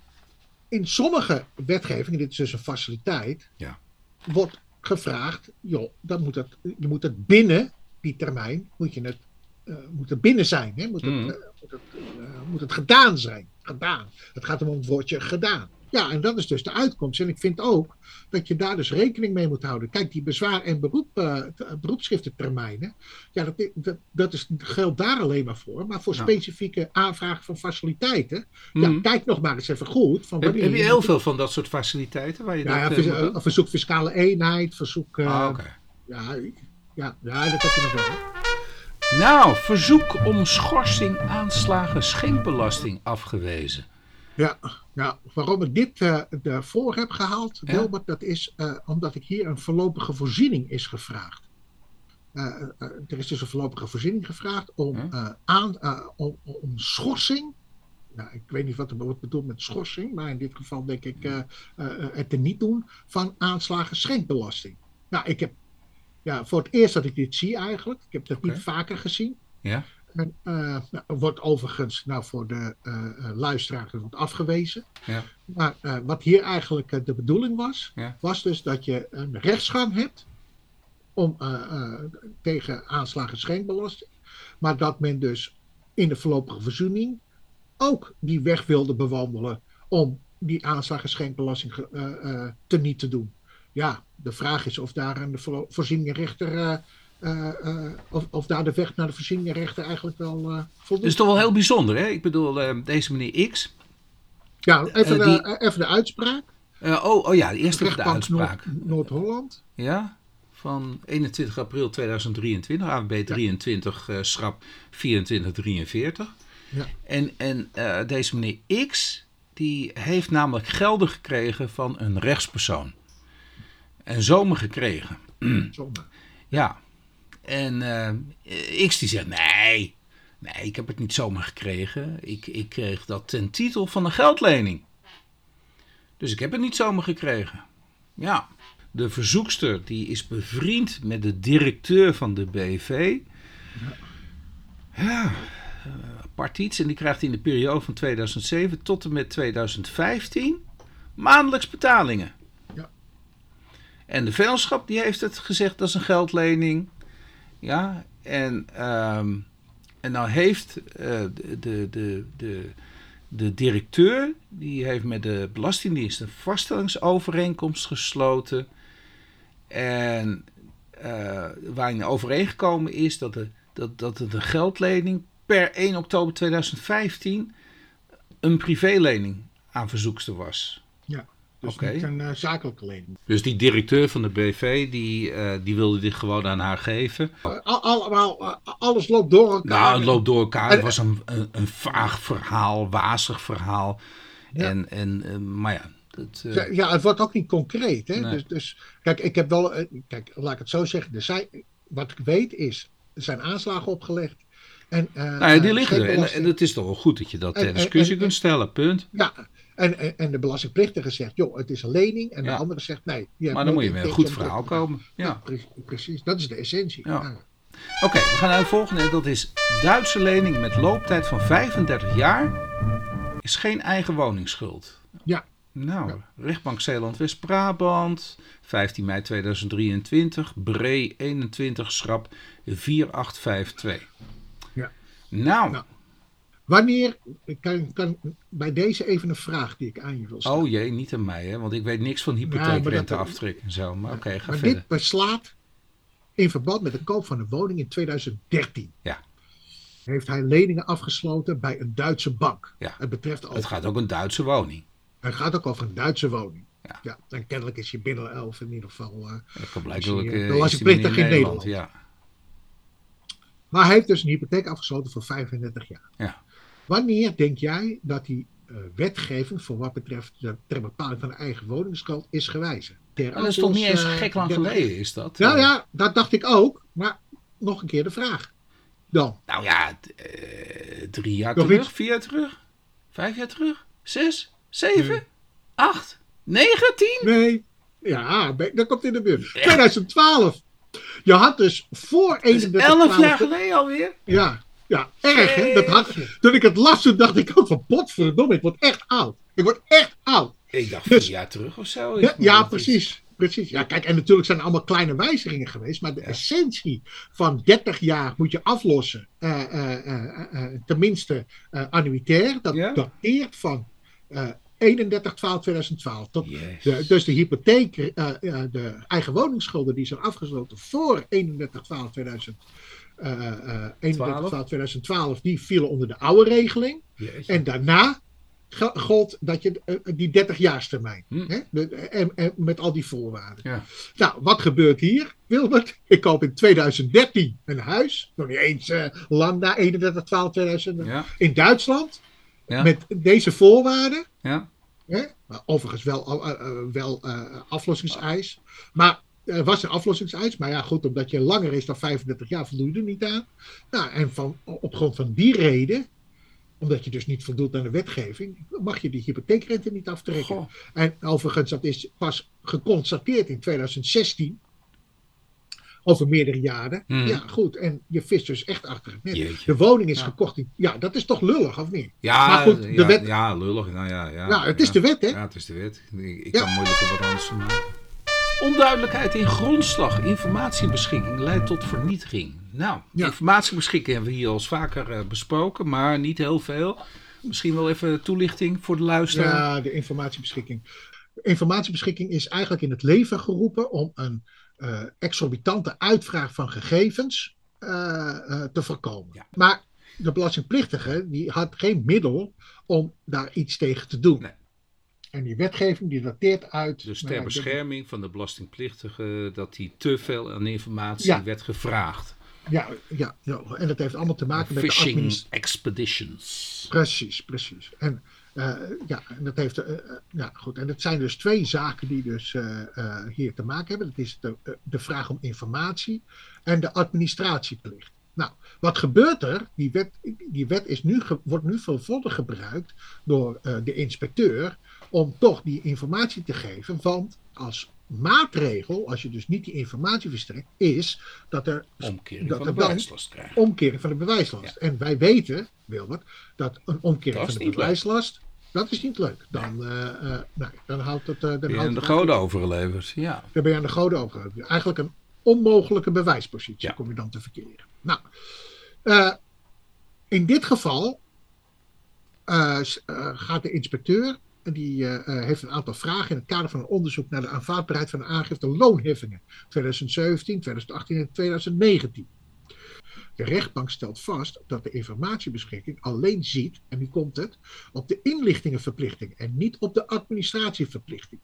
in sommige wetgevingen, dit is dus een faciliteit, ja. wordt gevraagd, joh, dan moet het, je moet het binnen die termijn, moet je het, uh, moet het binnen zijn, hè? Moet, het, mm. uh, moet, het, uh, moet het gedaan zijn. Gedaan. Het gaat om het woordje gedaan. Ja, en dat is dus de uitkomst. En ik vind ook dat je daar dus rekening mee moet houden. Kijk, die bezwaar- en beroep, uh, beroepschriftentermijnen, ja, dat, dat, dat is, geldt daar alleen maar voor. Maar voor ja. specifieke aanvragen van faciliteiten, mm-hmm. ja, kijk nog maar eens even goed. Van heb, heb je heel veel van dat soort faciliteiten? Waar je ja, dat, ja ver, uh, verzoek fiscale eenheid, verzoek... Uh, ah, okay. ja, ja, ja, dat heb je nog wel. Nou, verzoek om schorsing aanslagen schenkbelasting afgewezen. Ja, nou, waarom ik dit uh, ervoor heb gehaald, ja. Wilbert, dat is uh, omdat ik hier een voorlopige voorziening is gevraagd. Uh, uh, er is dus een voorlopige voorziening gevraagd om, ja. uh, aan, uh, om, om schorsing, nou, ik weet niet wat er wordt bedoeld met schorsing, maar in dit geval denk ik uh, uh, het teniet doen van aanslagen schenkbelasting. Nou, ik heb ja, voor het eerst dat ik dit zie eigenlijk, ik heb dat okay. niet vaker gezien. Ja. En, uh, nou, wordt overigens nou, voor de uh, luisteraar wordt afgewezen. Ja. Maar uh, wat hier eigenlijk uh, de bedoeling was, ja. was dus dat je een rechtsgang hebt om, uh, uh, tegen aanslagen schenkbelasting. Maar dat men dus in de voorlopige verzoening ook die weg wilde bewandelen om die aanslagen schenkbelasting uh, uh, teniet te doen. Ja, de vraag is of daar een voorzieningrechter... Uh, Uh, uh, of, of daar de weg naar de voorzieningenrechter eigenlijk wel uh, voldoet. Dat is toch wel heel bijzonder, hè? Ik bedoel, uh, deze meneer X. Ja, even, uh, die... de, uh, even de uitspraak. Uh, oh, oh ja, de eerste de uitspraak. Noord, Noord-Holland. Ja, van eenentwintig april tweeduizend drieëntwintig, A B B drieëntwintig, ja. uh, schrap vierentwintig drieënveertig. Ja. En, en uh, deze meneer X, die heeft namelijk gelden gekregen van een rechtspersoon. En zomer gekregen. Zomer. Ja. En uh, X die zegt, nee, nee, ik heb het niet zomaar gekregen. Ik, ik kreeg dat ten titel van een geldlening. Dus ik heb het niet zomaar gekregen. Ja, de verzoekster die is bevriend met de directeur van de B V. Ja, apart iets. En die krijgt in de periode van tweeduizend zeven tot en met tweeduizend vijftien maandelijks betalingen. Ja. En de vennootschap die heeft het gezegd, dat is een geldlening... Ja, en, um, en nou heeft uh, de, de, de, de, de directeur, die heeft met de Belastingdienst een vaststellingsovereenkomst gesloten. En uh, waarin overeengekomen is dat, de, dat, dat de geldlening per één oktober tweeduizend vijftien een privélening aan verzoekster was. Ja. Dus okay. niet een uh, zakelijke lening. Dus die directeur van de B V, die, uh, die wilde dit gewoon aan haar geven. Uh, al, al, al, alles loopt door elkaar. Nou, het loopt door elkaar. En, het was een, een, een vaag verhaal, wazig verhaal. Ja. En, en, uh, maar ja. Dat, uh... ja, ja, het wordt ook niet concreet. Hè? Nee. Dus, dus, kijk, ik heb wel, uh, kijk, laat ik het zo zeggen. Er zijn, wat ik weet is, er zijn aanslagen opgelegd. En, uh, nou ja, die liggen er. En, en het is toch wel goed dat je dat ter discussie kunt stellen, punt. Ja. En, en de belastingplichtige zegt, joh, het is een lening. En de ja. andere zegt, nee. Maar dan moet je met een goed verhaal komen. Ja. Ja, pre- precies, dat is de essentie. Ja. Ja. Oké, okay, we gaan naar het volgende. Dat is Duitse lening met looptijd van vijfendertig jaar. Is geen eigen woningsschuld. Ja. Nou, ja. Rechtbank Zeeland-West-Brabant. vijftien mei tweeduizend drieëntwintig. Bree eenentwintig, schrap vier acht vijf twee. Ja. Nou... nou. Wanneer, ik kan, kan bij deze even een vraag die ik aan je wil stellen. Oh jee, niet aan mij, hè? Want ik weet niks van hypotheekrenteaftrek ja, en zo. Maar ja, oké, okay, ga maar verder. Dit beslaat in verband met de koop van een woning in tweeduizend dertien. Ja. Heeft hij leningen afgesloten bij een Duitse bank. Ja. Het betreft ook. Het gaat ook een Duitse woning. Het gaat ook over een Duitse woning. Ja. ja en kennelijk is je binnen elf in ieder geval. Uh, dat blijkt ook. Dan was ik plichtig in Nederland. Ja. Maar hij heeft dus een hypotheek afgesloten voor vijfendertig jaar. Ja. Wanneer denk jij dat die uh, wetgeving voor wat betreft de ter bepaling van de eigen woningsschuld is gewijzigd? Dat is toch niet eens uh, gek lang geleden is dat? Nou ja, ja, dat dacht ik ook. Maar nog een keer de vraag. Dan. Nou ja, uh, drie jaar nog terug, iets? Vier jaar terug, vijf jaar terug, zes, zeven, hmm. acht, negentien? Nee. Ja, dat komt in de buurt. twintig twaalf. Je had dus voor eenendertig... Dus elf jaar geleden alweer? Ja. Ja, erg hè. Dat had, toen ik het las, toen dacht ik ook van potverdomme, ik word echt oud. Ik word echt oud. Ik dacht dus, een jaar terug of zo. Ja, ja precies, precies. Ja, kijk, en natuurlijk zijn er allemaal kleine wijzigingen geweest, maar de ja. essentie van dertig jaar moet je aflossen. Uh, uh, uh, uh, tenminste uh, annuitair. Dat ja? dateert van uh, eenendertig twaalf tweeduizend twaalf. Tot yes. de, dus de hypotheek, uh, uh, de eigen woningsschulden die zijn afgesloten voor eenendertig twaalf tweeduizend twaalf. Uh, uh, eenendertig twaalf tweeduizend twaalf, die vielen onder de oude regeling. Jeetje. En daarna gold dat je uh, die dertigjaarstermijn. Hm. Hè? De, en, en met al die voorwaarden. Ja. Nou, wat gebeurt hier, Wilbert? Ik koop in twintig dertien een huis. Nog niet eens uh, lang na eenendertig twaalf tweeduizend. Ja. In Duitsland. Ja. Met deze voorwaarden. Ja. Hè? Overigens wel, uh, uh, wel uh, aflossingseis. Maar... Er was een aflossingseis, maar ja goed, omdat je langer is dan vijfendertig jaar voldoe je er niet aan. Nou, en van, op grond van die reden, omdat je dus niet voldoet aan de wetgeving, mag je die hypotheekrente niet aftrekken. Goh. En overigens, dat is pas geconstateerd in twintig zestien, over meerdere jaren. Hmm. Ja goed, en je vist dus echt achter het net. Jeetje. De woning is ja. gekocht in, ja dat is toch lullig of niet? Ja, maar goed, de ja, wet... ja lullig, nou ja. ja nou, het ja. is de wet hè? Ja, het is de wet. Ik, ik ja. kan moeilijk wat anders van maken. Onduidelijkheid in grondslag, informatiebeschikking leidt tot vernietiging. Nou, ja. informatiebeschikking hebben we hier al eens vaker uh, besproken, maar niet heel veel. Misschien wel even toelichting voor de luisteraar. Ja, de informatiebeschikking. Informatiebeschikking is eigenlijk in het leven geroepen om een uh, exorbitante uitvraag van gegevens uh, uh, te voorkomen. Ja. Maar de belastingplichtige die had geen middel om daar iets tegen te doen. Nee. En die wetgeving die dateert uit... Dus ter bescherming van de belastingplichtige dat die te veel aan informatie ja. werd gevraagd. Ja, ja, ja, en dat heeft allemaal te maken met Fishing de... Fishing expeditions. Precies, precies. En, uh, ja, en dat heeft... Uh, ja, goed. En dat zijn dus twee zaken die dus uh, uh, hier te maken hebben. Dat is de, uh, de vraag om informatie en de administratieplicht. Nou, wat gebeurt er? Die wet, die wet is nu, wordt nu veelvuldig gebruikt door uh, de inspecteur... om toch die informatie te geven, want als maatregel, als je dus niet die informatie verstrekt, is dat er... Omkering dat van er de bewijslast krijgt. Omkering van de bewijslast. Ja. En wij weten, Wilbert, dat een omkering dat van de bewijslast, leuk. dat is niet leuk. Dan, nee. uh, uh, nou, dan houdt het... Uh, dan ben je aan de goden overgeleverd, ja. Dan ben je aan de goden overgeleverd. Eigenlijk een onmogelijke bewijspositie ja. kom je dan te verkeren. Nou, uh, in dit geval uh, uh, gaat de inspecteur... Die uh, heeft een aantal vragen in het kader van een onderzoek naar de aanvaardbaarheid van de aangifte loonheffingen twintig zeventien, twintig achttien en twintig negentien. De rechtbank stelt vast dat de informatiebeschikking alleen ziet, en nu komt het, op de inlichtingenverplichting en niet op de administratieverplichting.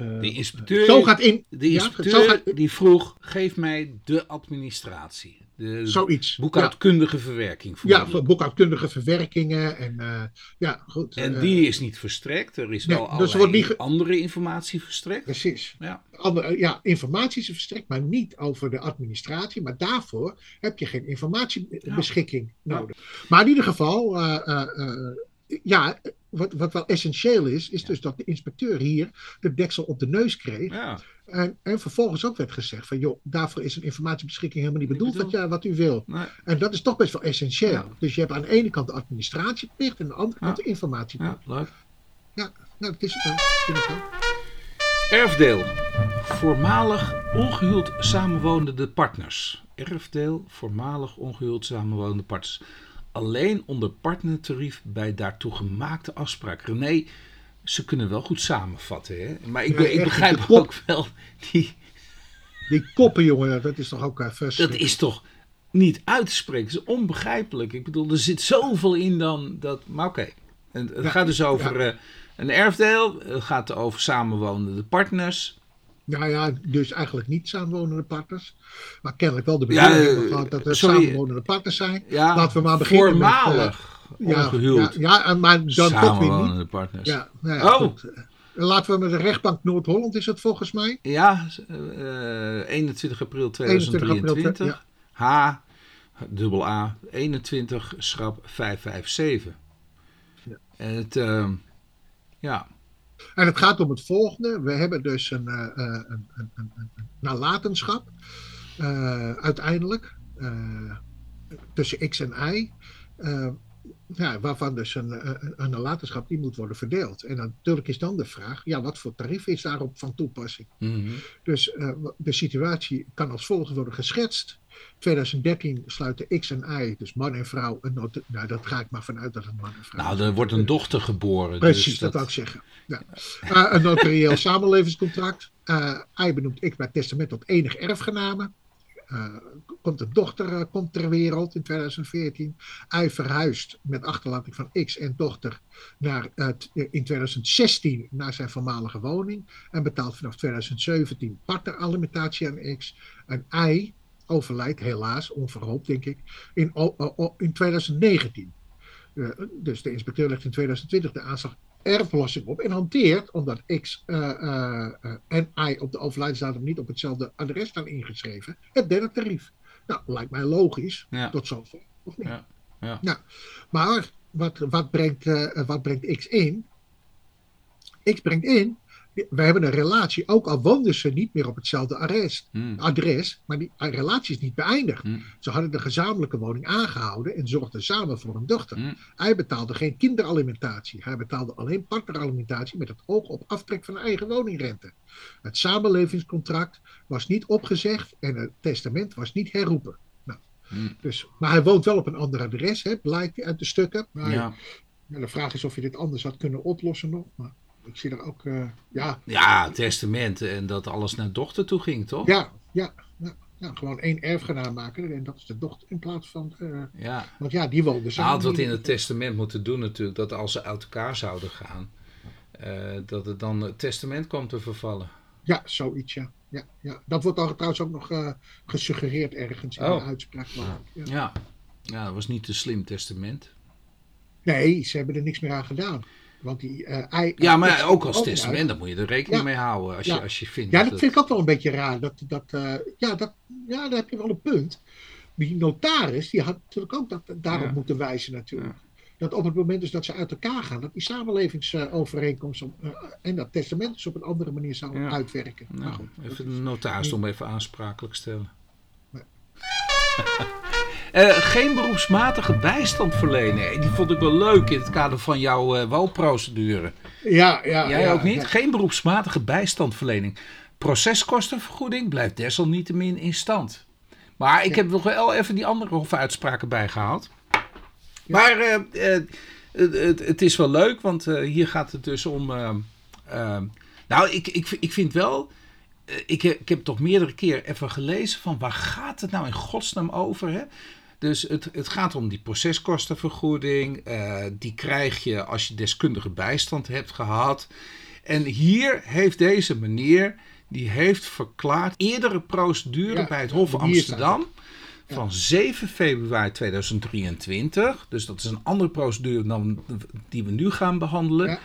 Uh, de inspecteur, zo gaat in, de inspecteur ja, zo gaat in, die vroeg, geef mij de administratie. De zoiets. Boekhoudkundige ja. verwerking. Ja, boekhoudkundige verwerkingen. En, uh, ja, goed, en uh, die is niet verstrekt. Er is nee, wel dus allerlei niet ge- andere informatie verstrekt. Precies. Ja. Ander, ja, informatie is verstrekt, maar niet over de administratie. Maar daarvoor heb je geen informatiebeschikking ja. nodig. Ja. Maar in ieder geval... Uh, uh, uh, Ja, wat, wat wel essentieel is, is ja. dus dat de inspecteur hier de deksel op de neus kreeg. Ja. En, en vervolgens ook werd gezegd van, joh, daarvoor is een informatiebeschikking helemaal niet bedoeld, bedoeld. Wat, ja, wat u wil. Nee. En dat is toch best wel essentieel. Ja. Dus je hebt aan de ene kant de administratieplicht en aan de andere kant ja. de informatieplicht. Ja, leuk. Ja, nou, dat is het wel. Erfdeel. Voormalig ongehuwd samenwonende partners. Erfdeel, voormalig ongehuwd samenwonende partners. Alleen onder partnertarief bij daartoe gemaakte afspraak. René, ze kunnen wel goed samenvatten, hè? Maar ik, ja, ik begrijp ook kop, wel die... Die koppen, jongen, dat is toch ook... Uh, dat is toch niet uit te spreken. Dat is onbegrijpelijk. Ik bedoel, er zit zoveel in dan dat... Maar oké, okay. het, het ja, gaat dus over ja. uh, een erfdeel. Het gaat over samenwonende partners... Nou ja, dus eigenlijk niet samenwonende partners. Maar kennelijk wel de bedoeling ja, dat er sorry, samenwonende partners zijn. Ja, laten we maar beginnen voormalig met... Voormalig uh, ongehuwd. Ja, ja, maar dan toch weer niet. Partners. Ja, nou ja, oh. Laten we met de rechtbank Noord-Holland is dat volgens mij. Ja, uh, eenentwintig april tweeduizend drieëntwintig. Ja. H, dubbel A, eenentwintig, schap vijfhonderdzevenenvijftig. Ja. Het, uh, ja... En het gaat om het volgende. We hebben dus een, uh, een, een, een, een nalatenschap. Uh, uiteindelijk. Uh, tussen X en Y. Uh, ja, waarvan dus een, een, een nalatenschap die moet worden verdeeld. En dan, natuurlijk is dan de vraag. Ja, wat voor tarief is daarop van toepassing? Mm-hmm. Dus uh, de situatie kan als volgt worden geschetst. twintig dertien sluiten X en Y, dus man en vrouw, een not- nou, dat ga ik maar vanuit dat het man en vrouw. Nou, er wordt een dochter geboren. Precies, dus dat... dat wou ik zeggen. Ja. Uh, een notarieel samenlevingscontract. Uh, I benoemt X bij testament tot enig erfgename. Uh, komt een dochter uh, komt ter wereld in twintig veertien. I verhuist met achterlating van X en dochter naar, uh, t- in twintig zestien naar zijn voormalige woning. En betaalt vanaf twintig zeventien partneralimentatie aan X. En I overlijdt helaas, onverhoopt denk ik, in, o, o, in twintig negentien. Uh, dus de inspecteur legt in twintig twintig de aanslag erfbelasting op en hanteert, omdat X uh, uh, uh, en Y op de overlijdensdatum niet op hetzelfde adres staan ingeschreven, het derde tarief. Nou, lijkt mij logisch, ja. Tot zover, of niet? Ja. Ja. Nou, maar wat, wat, brengt, uh, wat brengt X in? X brengt in. We hebben een relatie, ook al woonden ze niet meer op hetzelfde adres, mm. adres maar die relatie is niet beëindigd. Mm. Ze hadden de gezamenlijke woning aangehouden en zorgden samen voor een dochter. Mm. Hij betaalde geen kinderalimentatie. Hij betaalde alleen partneralimentatie met het oog op aftrek van de eigen woningrente. Het samenlevingscontract was niet opgezegd en het testament was niet herroepen. Nou, mm. dus, maar hij woont wel op een ander adres, hè, blijkt uit de stukken. Maar, ja. Ja, de vraag is of je dit anders had kunnen oplossen nog, maar... Ik zie er ook, uh, ja... Ja, testamenten en dat alles naar dochter toe ging, toch? Ja, ja, ja, ja, gewoon één erfgenaam maken en dat is de dochter in plaats van... Uh, ja. Want ja, die woonde samen. Hij had wat in het testament moeten doen natuurlijk, dat als ze uit elkaar zouden gaan, uh, dat het dan het testament kwam te vervallen. Ja, zoiets, ja. ja, ja. Dat wordt al trouwens ook nog uh, gesuggereerd ergens in oh. de uitspraak. Ja. Ja. ja, dat was niet een slim testament. Nee, ze hebben er niks meer aan gedaan. Want die, uh, I, ja, maar ook als testament, daar moet je er rekening ja. mee houden. Als ja. je, als je vindt ja, dat, dat vind ik ook wel een beetje raar. Dat, dat, uh, ja, dat, ja, daar heb je wel een punt. Die notaris, die had natuurlijk ook dat, daarop ja. moeten wijzen natuurlijk. Ja. Dat op het moment dus dat ze uit elkaar gaan, dat die samenlevingsovereenkomst uh, en dat testament dus op een andere manier zou ja. uitwerken. Nou, maar goed, even de notaris niet... om even aansprakelijk stellen. Nee. Uh, geen beroepsmatige bijstand verlenen. Die vond ik wel leuk in het kader van jouw uh, woonprocedure. Ja, ja. Jij ja, ook niet? Ja. Geen beroepsmatige bijstandverlening. Proceskostenvergoeding blijft desalniettemin in stand. Maar ik ja. heb nog wel even die andere hofuitspraken bijgehaald. Ja. Maar uh, uh, het, het is wel leuk, want uh, hier gaat het dus om... Uh, uh, nou, ik, ik, ik vind wel... Uh, ik, ik heb toch meerdere keer even gelezen van waar gaat het nou in godsnaam over, hè? Dus het, het gaat om die proceskostenvergoeding. Uh, die krijg je als je deskundige bijstand hebt gehad. En hier heeft deze meneer, die heeft verklaard eerdere procedure ja, bij het Hof Amsterdam ja. van zeven februari tweeduizend drieëntwintig. Dus dat is een andere procedure dan die we nu gaan behandelen. Ja.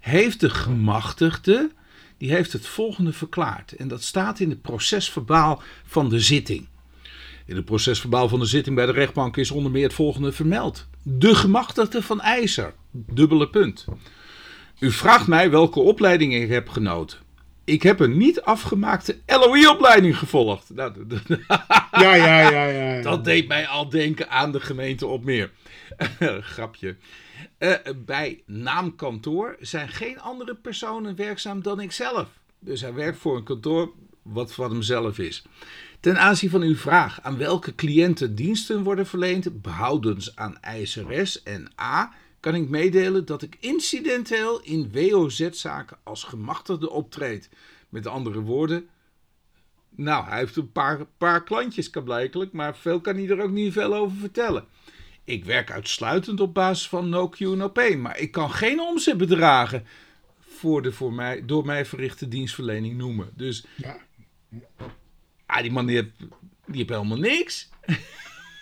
Heeft de gemachtigde, die heeft het volgende verklaard. En dat staat in het procesverbaal van de zitting. In het procesverbaal van de zitting bij de rechtbank is onder meer het volgende vermeld. De gemachtigde van IJzer. Dubbele punt. U vraagt mij welke opleiding ik heb genoten. Ik heb een niet afgemaakte L O E-opleiding gevolgd. Nou, d- d- ja, ja, ja, ja, ja. Dat deed mij al denken aan de gemeente Opmeer. Grapje. Uh, bij naamkantoor zijn geen andere personen werkzaam dan ikzelf. Dus hij werkt voor een kantoor wat van hemzelf is. Ten aanzien van uw vraag aan welke cliënten diensten worden verleend, behoudens aan I S R S en A, kan ik meedelen dat ik incidenteel in W O Z-zaken als gemachtigde optreed. Met andere woorden, nou, hij heeft een paar, paar klantjes blijkbaar, maar veel kan hij er ook niet veel over vertellen. Ik werk uitsluitend op basis van No Q No Pay, maar ik kan geen omzet bedragen voor de voor mij, door mij verrichte dienstverlening noemen. Dus ja. ah, die man die heeft, die heeft helemaal niks.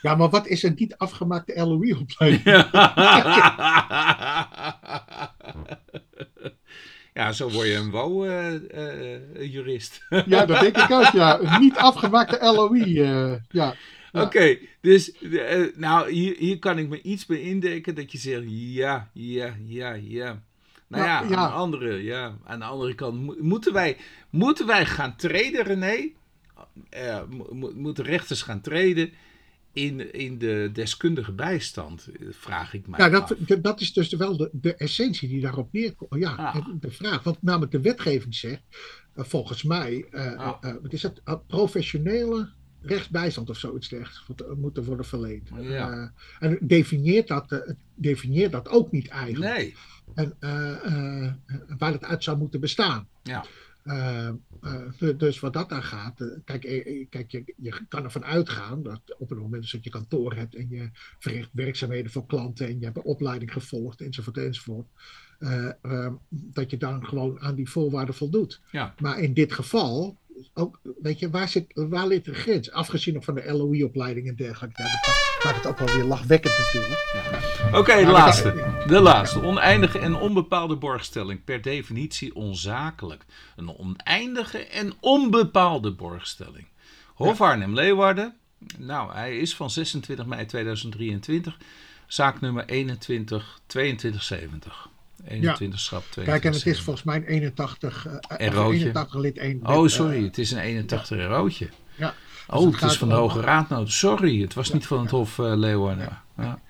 Ja, maar wat is een niet afgemaakte L O E-opleiding? Ja. Ja, zo word je een W O-jurist. Uh, uh, ja, dat denk ik ook, ja. Een niet afgemaakte L O E, uh, ja. Ja. Oké, okay, dus uh, nou, hier, hier kan ik me iets bij indenken dat je zegt, ja, ja, ja, ja. Nou ja, ja, aan de andere, ja, aan de andere kant moeten wij, moeten wij gaan treden, René? Uh, mo- moeten rechters gaan treden in, in de deskundige bijstand, vraag ik mij ja, dat, af. Dat is dus wel de, de essentie die daarop neerkomt. Ja, ah. de vraag, want namelijk de wetgeving zegt, uh, volgens mij, uh, ah. uh, wat is het, uh, professionele rechtsbijstand of zoiets dergelijks moet er worden verleend. Ja. Uh, en definieert dat, uh, definieert dat ook niet eigenlijk. Nee. En uh, uh, waar het uit zou moeten bestaan. Ja. Uh, uh, dus wat dat aan gaat, uh, kijk, eh, kijk je, je kan ervan uitgaan dat op het moment dat je kantoor hebt en je verricht werkzaamheden voor klanten en je hebt een opleiding gevolgd enzovoort enzovoort, uh, uh, dat je dan gewoon aan die voorwaarden voldoet. Ja. Maar in dit geval, ook, weet je, waar, zit, waar ligt de grens? Afgezien nog van de L O E-opleiding en dergelijke. Dat maakt het ook wel weer lachwekkend natuurlijk. Ja. Oké, okay, de laatste. De laatste. Oneindige en onbepaalde borgstelling. Per definitie onzakelijk. Een oneindige en onbepaalde borgstelling. Hof Arnhem Leeuwarden. Nou, hij is van zesentwintig mei tweeduizend drieëntwintig. Zaak nummer eenentwintig tweeëntwintig zeventig. eenentwintig schap, ja. Kijk, en het is volgens mij een eenentachtig... Uh, erootje. eenentachtig lid één. Oh, sorry, uh, het is een eenentachtig ja. erootje. Ja. Dus oh, het, het is van de Hoge Raad. Nou, sorry, het was ja, niet van het ja. Hof uh, Leeuwarden. Nee, ja.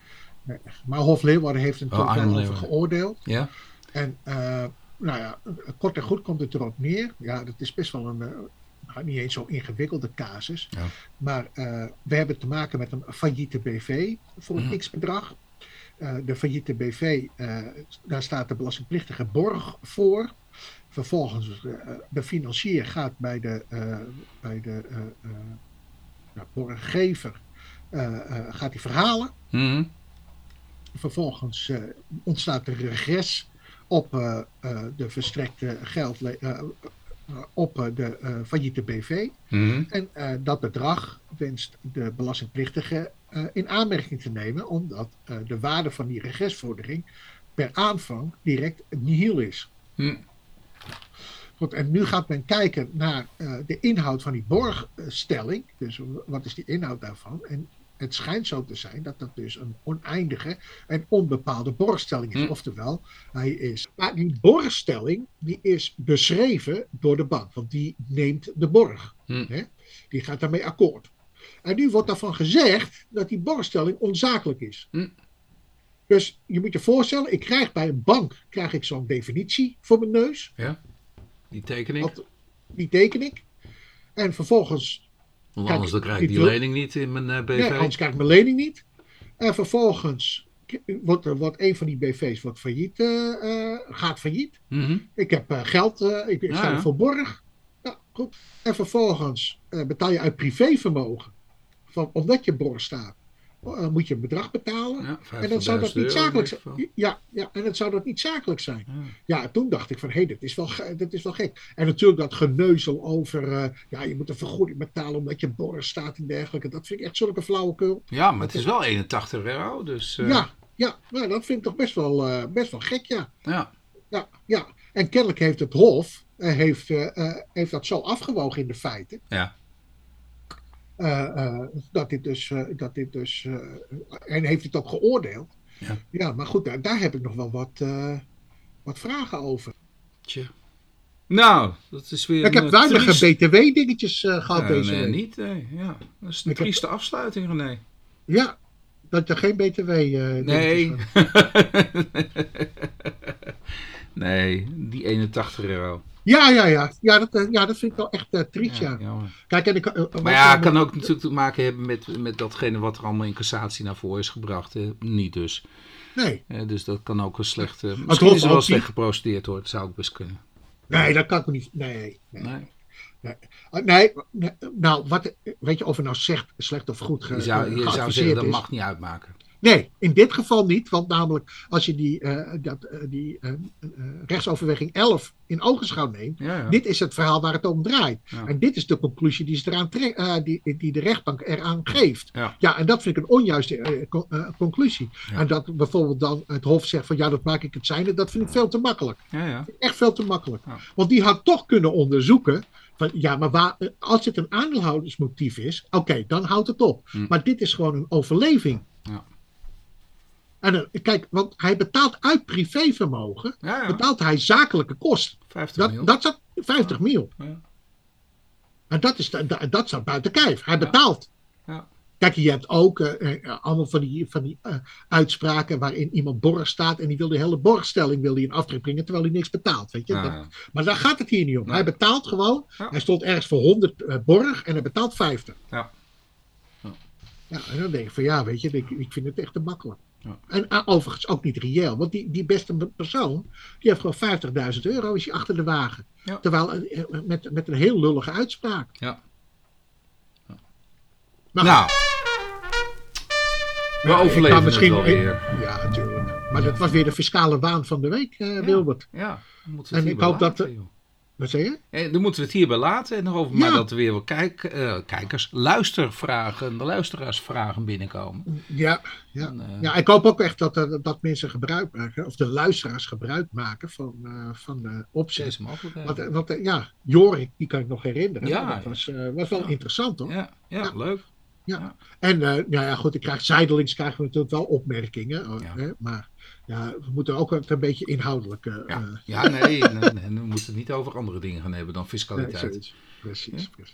nee. Maar Hof Leeuwarden heeft er natuurlijk oh, over geoordeeld. Ja. En, uh, nou ja, kort en goed komt het erop neer. Ja, dat is best wel een... Uh, niet eens zo'n ingewikkelde casus. Ja. Maar uh, we hebben te maken met een failliete B V voor een ja. x-bedrag. Uh, de failliete B V, uh, daar staat de belastingplichtige borg voor. Vervolgens, uh, de financier gaat bij de, uh, bij de uh, uh, nou, borggever uh, uh, gaat die verhalen. Mm-hmm. Vervolgens uh, ontstaat de regres op uh, uh, de verstrekte geld uh, op uh, de uh, failliete B V. Mm-hmm. En uh, dat bedrag wenst de belastingplichtige Uh, in aanmerking te nemen, omdat uh, de waarde van die regressvordering per aanvang direct nihil is. Hm. Goed, en nu gaat men kijken naar uh, de inhoud van die borgstelling. Dus wat is die inhoud daarvan? En het schijnt zo te zijn dat dat dus een oneindige en onbepaalde borgstelling is. Hm. Oftewel, hij is... Maar die borgstelling, die is beschreven door de bank, want die neemt de borg. Hm. Hè? Die gaat daarmee akkoord. En nu wordt daarvan gezegd dat die borgstelling onzakelijk is. Hm. Dus je moet je voorstellen, ik krijg bij een bank krijg ik zo'n definitie voor mijn neus. Ja, die teken ik. Dat, die teken ik. En vervolgens... Want anders krijg ik, dan krijg ik die, die lening niet in mijn uh, B V. Nee, anders krijg ik mijn lening niet. En vervolgens wordt, wordt een van die B V's wordt failliet, uh, uh, gaat failliet. Mm-hmm. Ik heb uh, geld, uh, ik, ik ja, sta ja. voor borg. Ja, goed. En vervolgens uh, betaal je uit privévermogen. Van, omdat je borg staat, uh, moet je een bedrag betalen. Ja, en dan zou dat niet zakelijk zijn. Ja, ja, en dan zou dat niet zakelijk zijn. Ja, ja, toen dacht ik van, hé, hey, dit, ge- dit is wel gek. En natuurlijk dat geneuzel over, uh, ja, je moet een vergoeding betalen omdat je borg staat en dergelijke. Dat vind ik echt zulke flauwekul. Ja, maar het is wel eenentachtig euro, dus... Uh... Ja, ja, nou, dat vind ik toch best wel, uh, best wel gek, ja. Ja. Ja, ja. En kennelijk heeft het Hof, uh, heeft, uh, uh, heeft dat zo afgewogen in de feiten. Ja. Uh, uh, dat dit dus, uh, dat dit dus uh, en heeft het ook geoordeeld. Ja, ja, maar goed, daar, daar heb ik nog wel wat, uh, wat vragen over. Tja. Nou, dat is weer... Ik heb weinig triest... B T W-dingetjes uh, gehad uh, deze nee, week. Nee, niet. Nee. Ja. Dat is een trieste heb... afsluiting, René. Ja, dat er geen B T W... Uh, nee. nee, die eenentachtig euro. Ja, ja, ja. Ja, dat, ja, dat vind ik wel echt uh, triest, ja. ja. Kijk, en ik, uh, maar ja, het kan ook natuurlijk te maken hebben met, met datgene wat er allemaal in cassatie naar voren is gebracht. Hè? Niet dus. Nee. Uh, dus dat kan ook een slecht... Uh, misschien is er wel slecht niet... geprocedeerd, hoor. Dat zou ook best kunnen. Nee, dat kan ik niet. Nee. Nee. nee. nee. Uh, nee, nee nou, wat, weet je of je nou zegt slecht of goed ge, je zou, je geadviseerd zou zeggen, dat is. Mag niet uitmaken. Nee, in dit geval niet, want namelijk als je die, uh, dat, uh, die uh, uh, rechtsoverweging elf in ogenschouw neemt, ja, ja. Dit is het verhaal waar het om draait. Ja. En dit is de conclusie die, ze eraan tre- uh, die, die de rechtbank eraan geeft. Ja. Ja, en dat vind ik een onjuiste uh, con- uh, conclusie. Ja. En dat bijvoorbeeld dan het Hof zegt van ja, dat maak ik het zijnde, dat vind ik veel te makkelijk. Ja, ja. Echt veel te makkelijk. Ja. Want die had toch kunnen onderzoeken van ja, maar waar, als het een aandeelhoudersmotief is, oké, okay, dan houdt het op. Hm. Maar dit is gewoon een overleving. Ja. En, kijk, want hij betaalt uit privévermogen, ja, ja. betaalt hij zakelijke kosten. vijftig dat, mil. Dat zat vijftig ja. mil. Ja. En dat, is, dat, dat staat buiten kijf. Hij betaalt. Ja. Ja. Kijk, je hebt ook uh, allemaal van die, van die uh, uitspraken waarin iemand borg staat en die wil de hele borgstelling wil die in aftrek brengen terwijl hij niks betaalt. Weet je? Ja, ja. Dat, maar daar gaat het hier niet om. Nee. Hij betaalt gewoon. Ja. Hij stond ergens voor honderd uh, borg en hij betaalt vijftig. Ja. Ja. Ja, en dan denk ik van ja, weet je, ik, ik vind het echt te makkelijk. Ja. En uh, overigens ook niet reëel, want die, die beste persoon, die heeft gewoon vijftigduizend euro is hij achter de wagen. Ja. Terwijl uh, met, met een heel lullige uitspraak. Ja. Ja. Maar, nou. We overleven misschien het wel weer. Ja, natuurlijk. Maar dat was weer de fiscale waan van de week, eh, Wilbert. Ja, ja. Dan moeten we het en ik hoop laten, dat. Joh. Wat zei je? Ja, dan moeten we het hierbij laten. En dan hopen we ja. maar dat er weer wel kijk, uh, kijkers, luistervragen, de luisteraarsvragen binnenkomen. Ja, ja. En, uh, ja, ik hoop ook echt dat, uh, dat mensen gebruik maken, of de luisteraars gebruik maken van, uh, van de opzet. Deze mogelijkheid. Want, want uh, ja, Jorik, die kan ik nog herinneren. Ja, dat ja. was, uh, was wel ja. interessant, hoor. Ja, ja, ja. leuk. Ja. ja, en uh, nou ja, goed, ik krijg, zijdelings krijgen we natuurlijk wel opmerkingen, ja. hè? Maar ja, we moeten ook een, een beetje inhoudelijk... Uh, ja. ja, nee, nee, nee, we moeten het niet over andere dingen gaan hebben dan fiscaliteit. Nee, precies. Ja?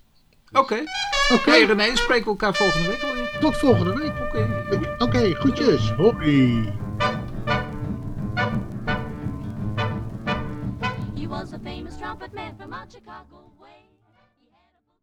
Oké, okay. okay. hey, René, spreken we elkaar volgende week alweer? Tot volgende week. Oké, okay. okay, goedjes. Hoi.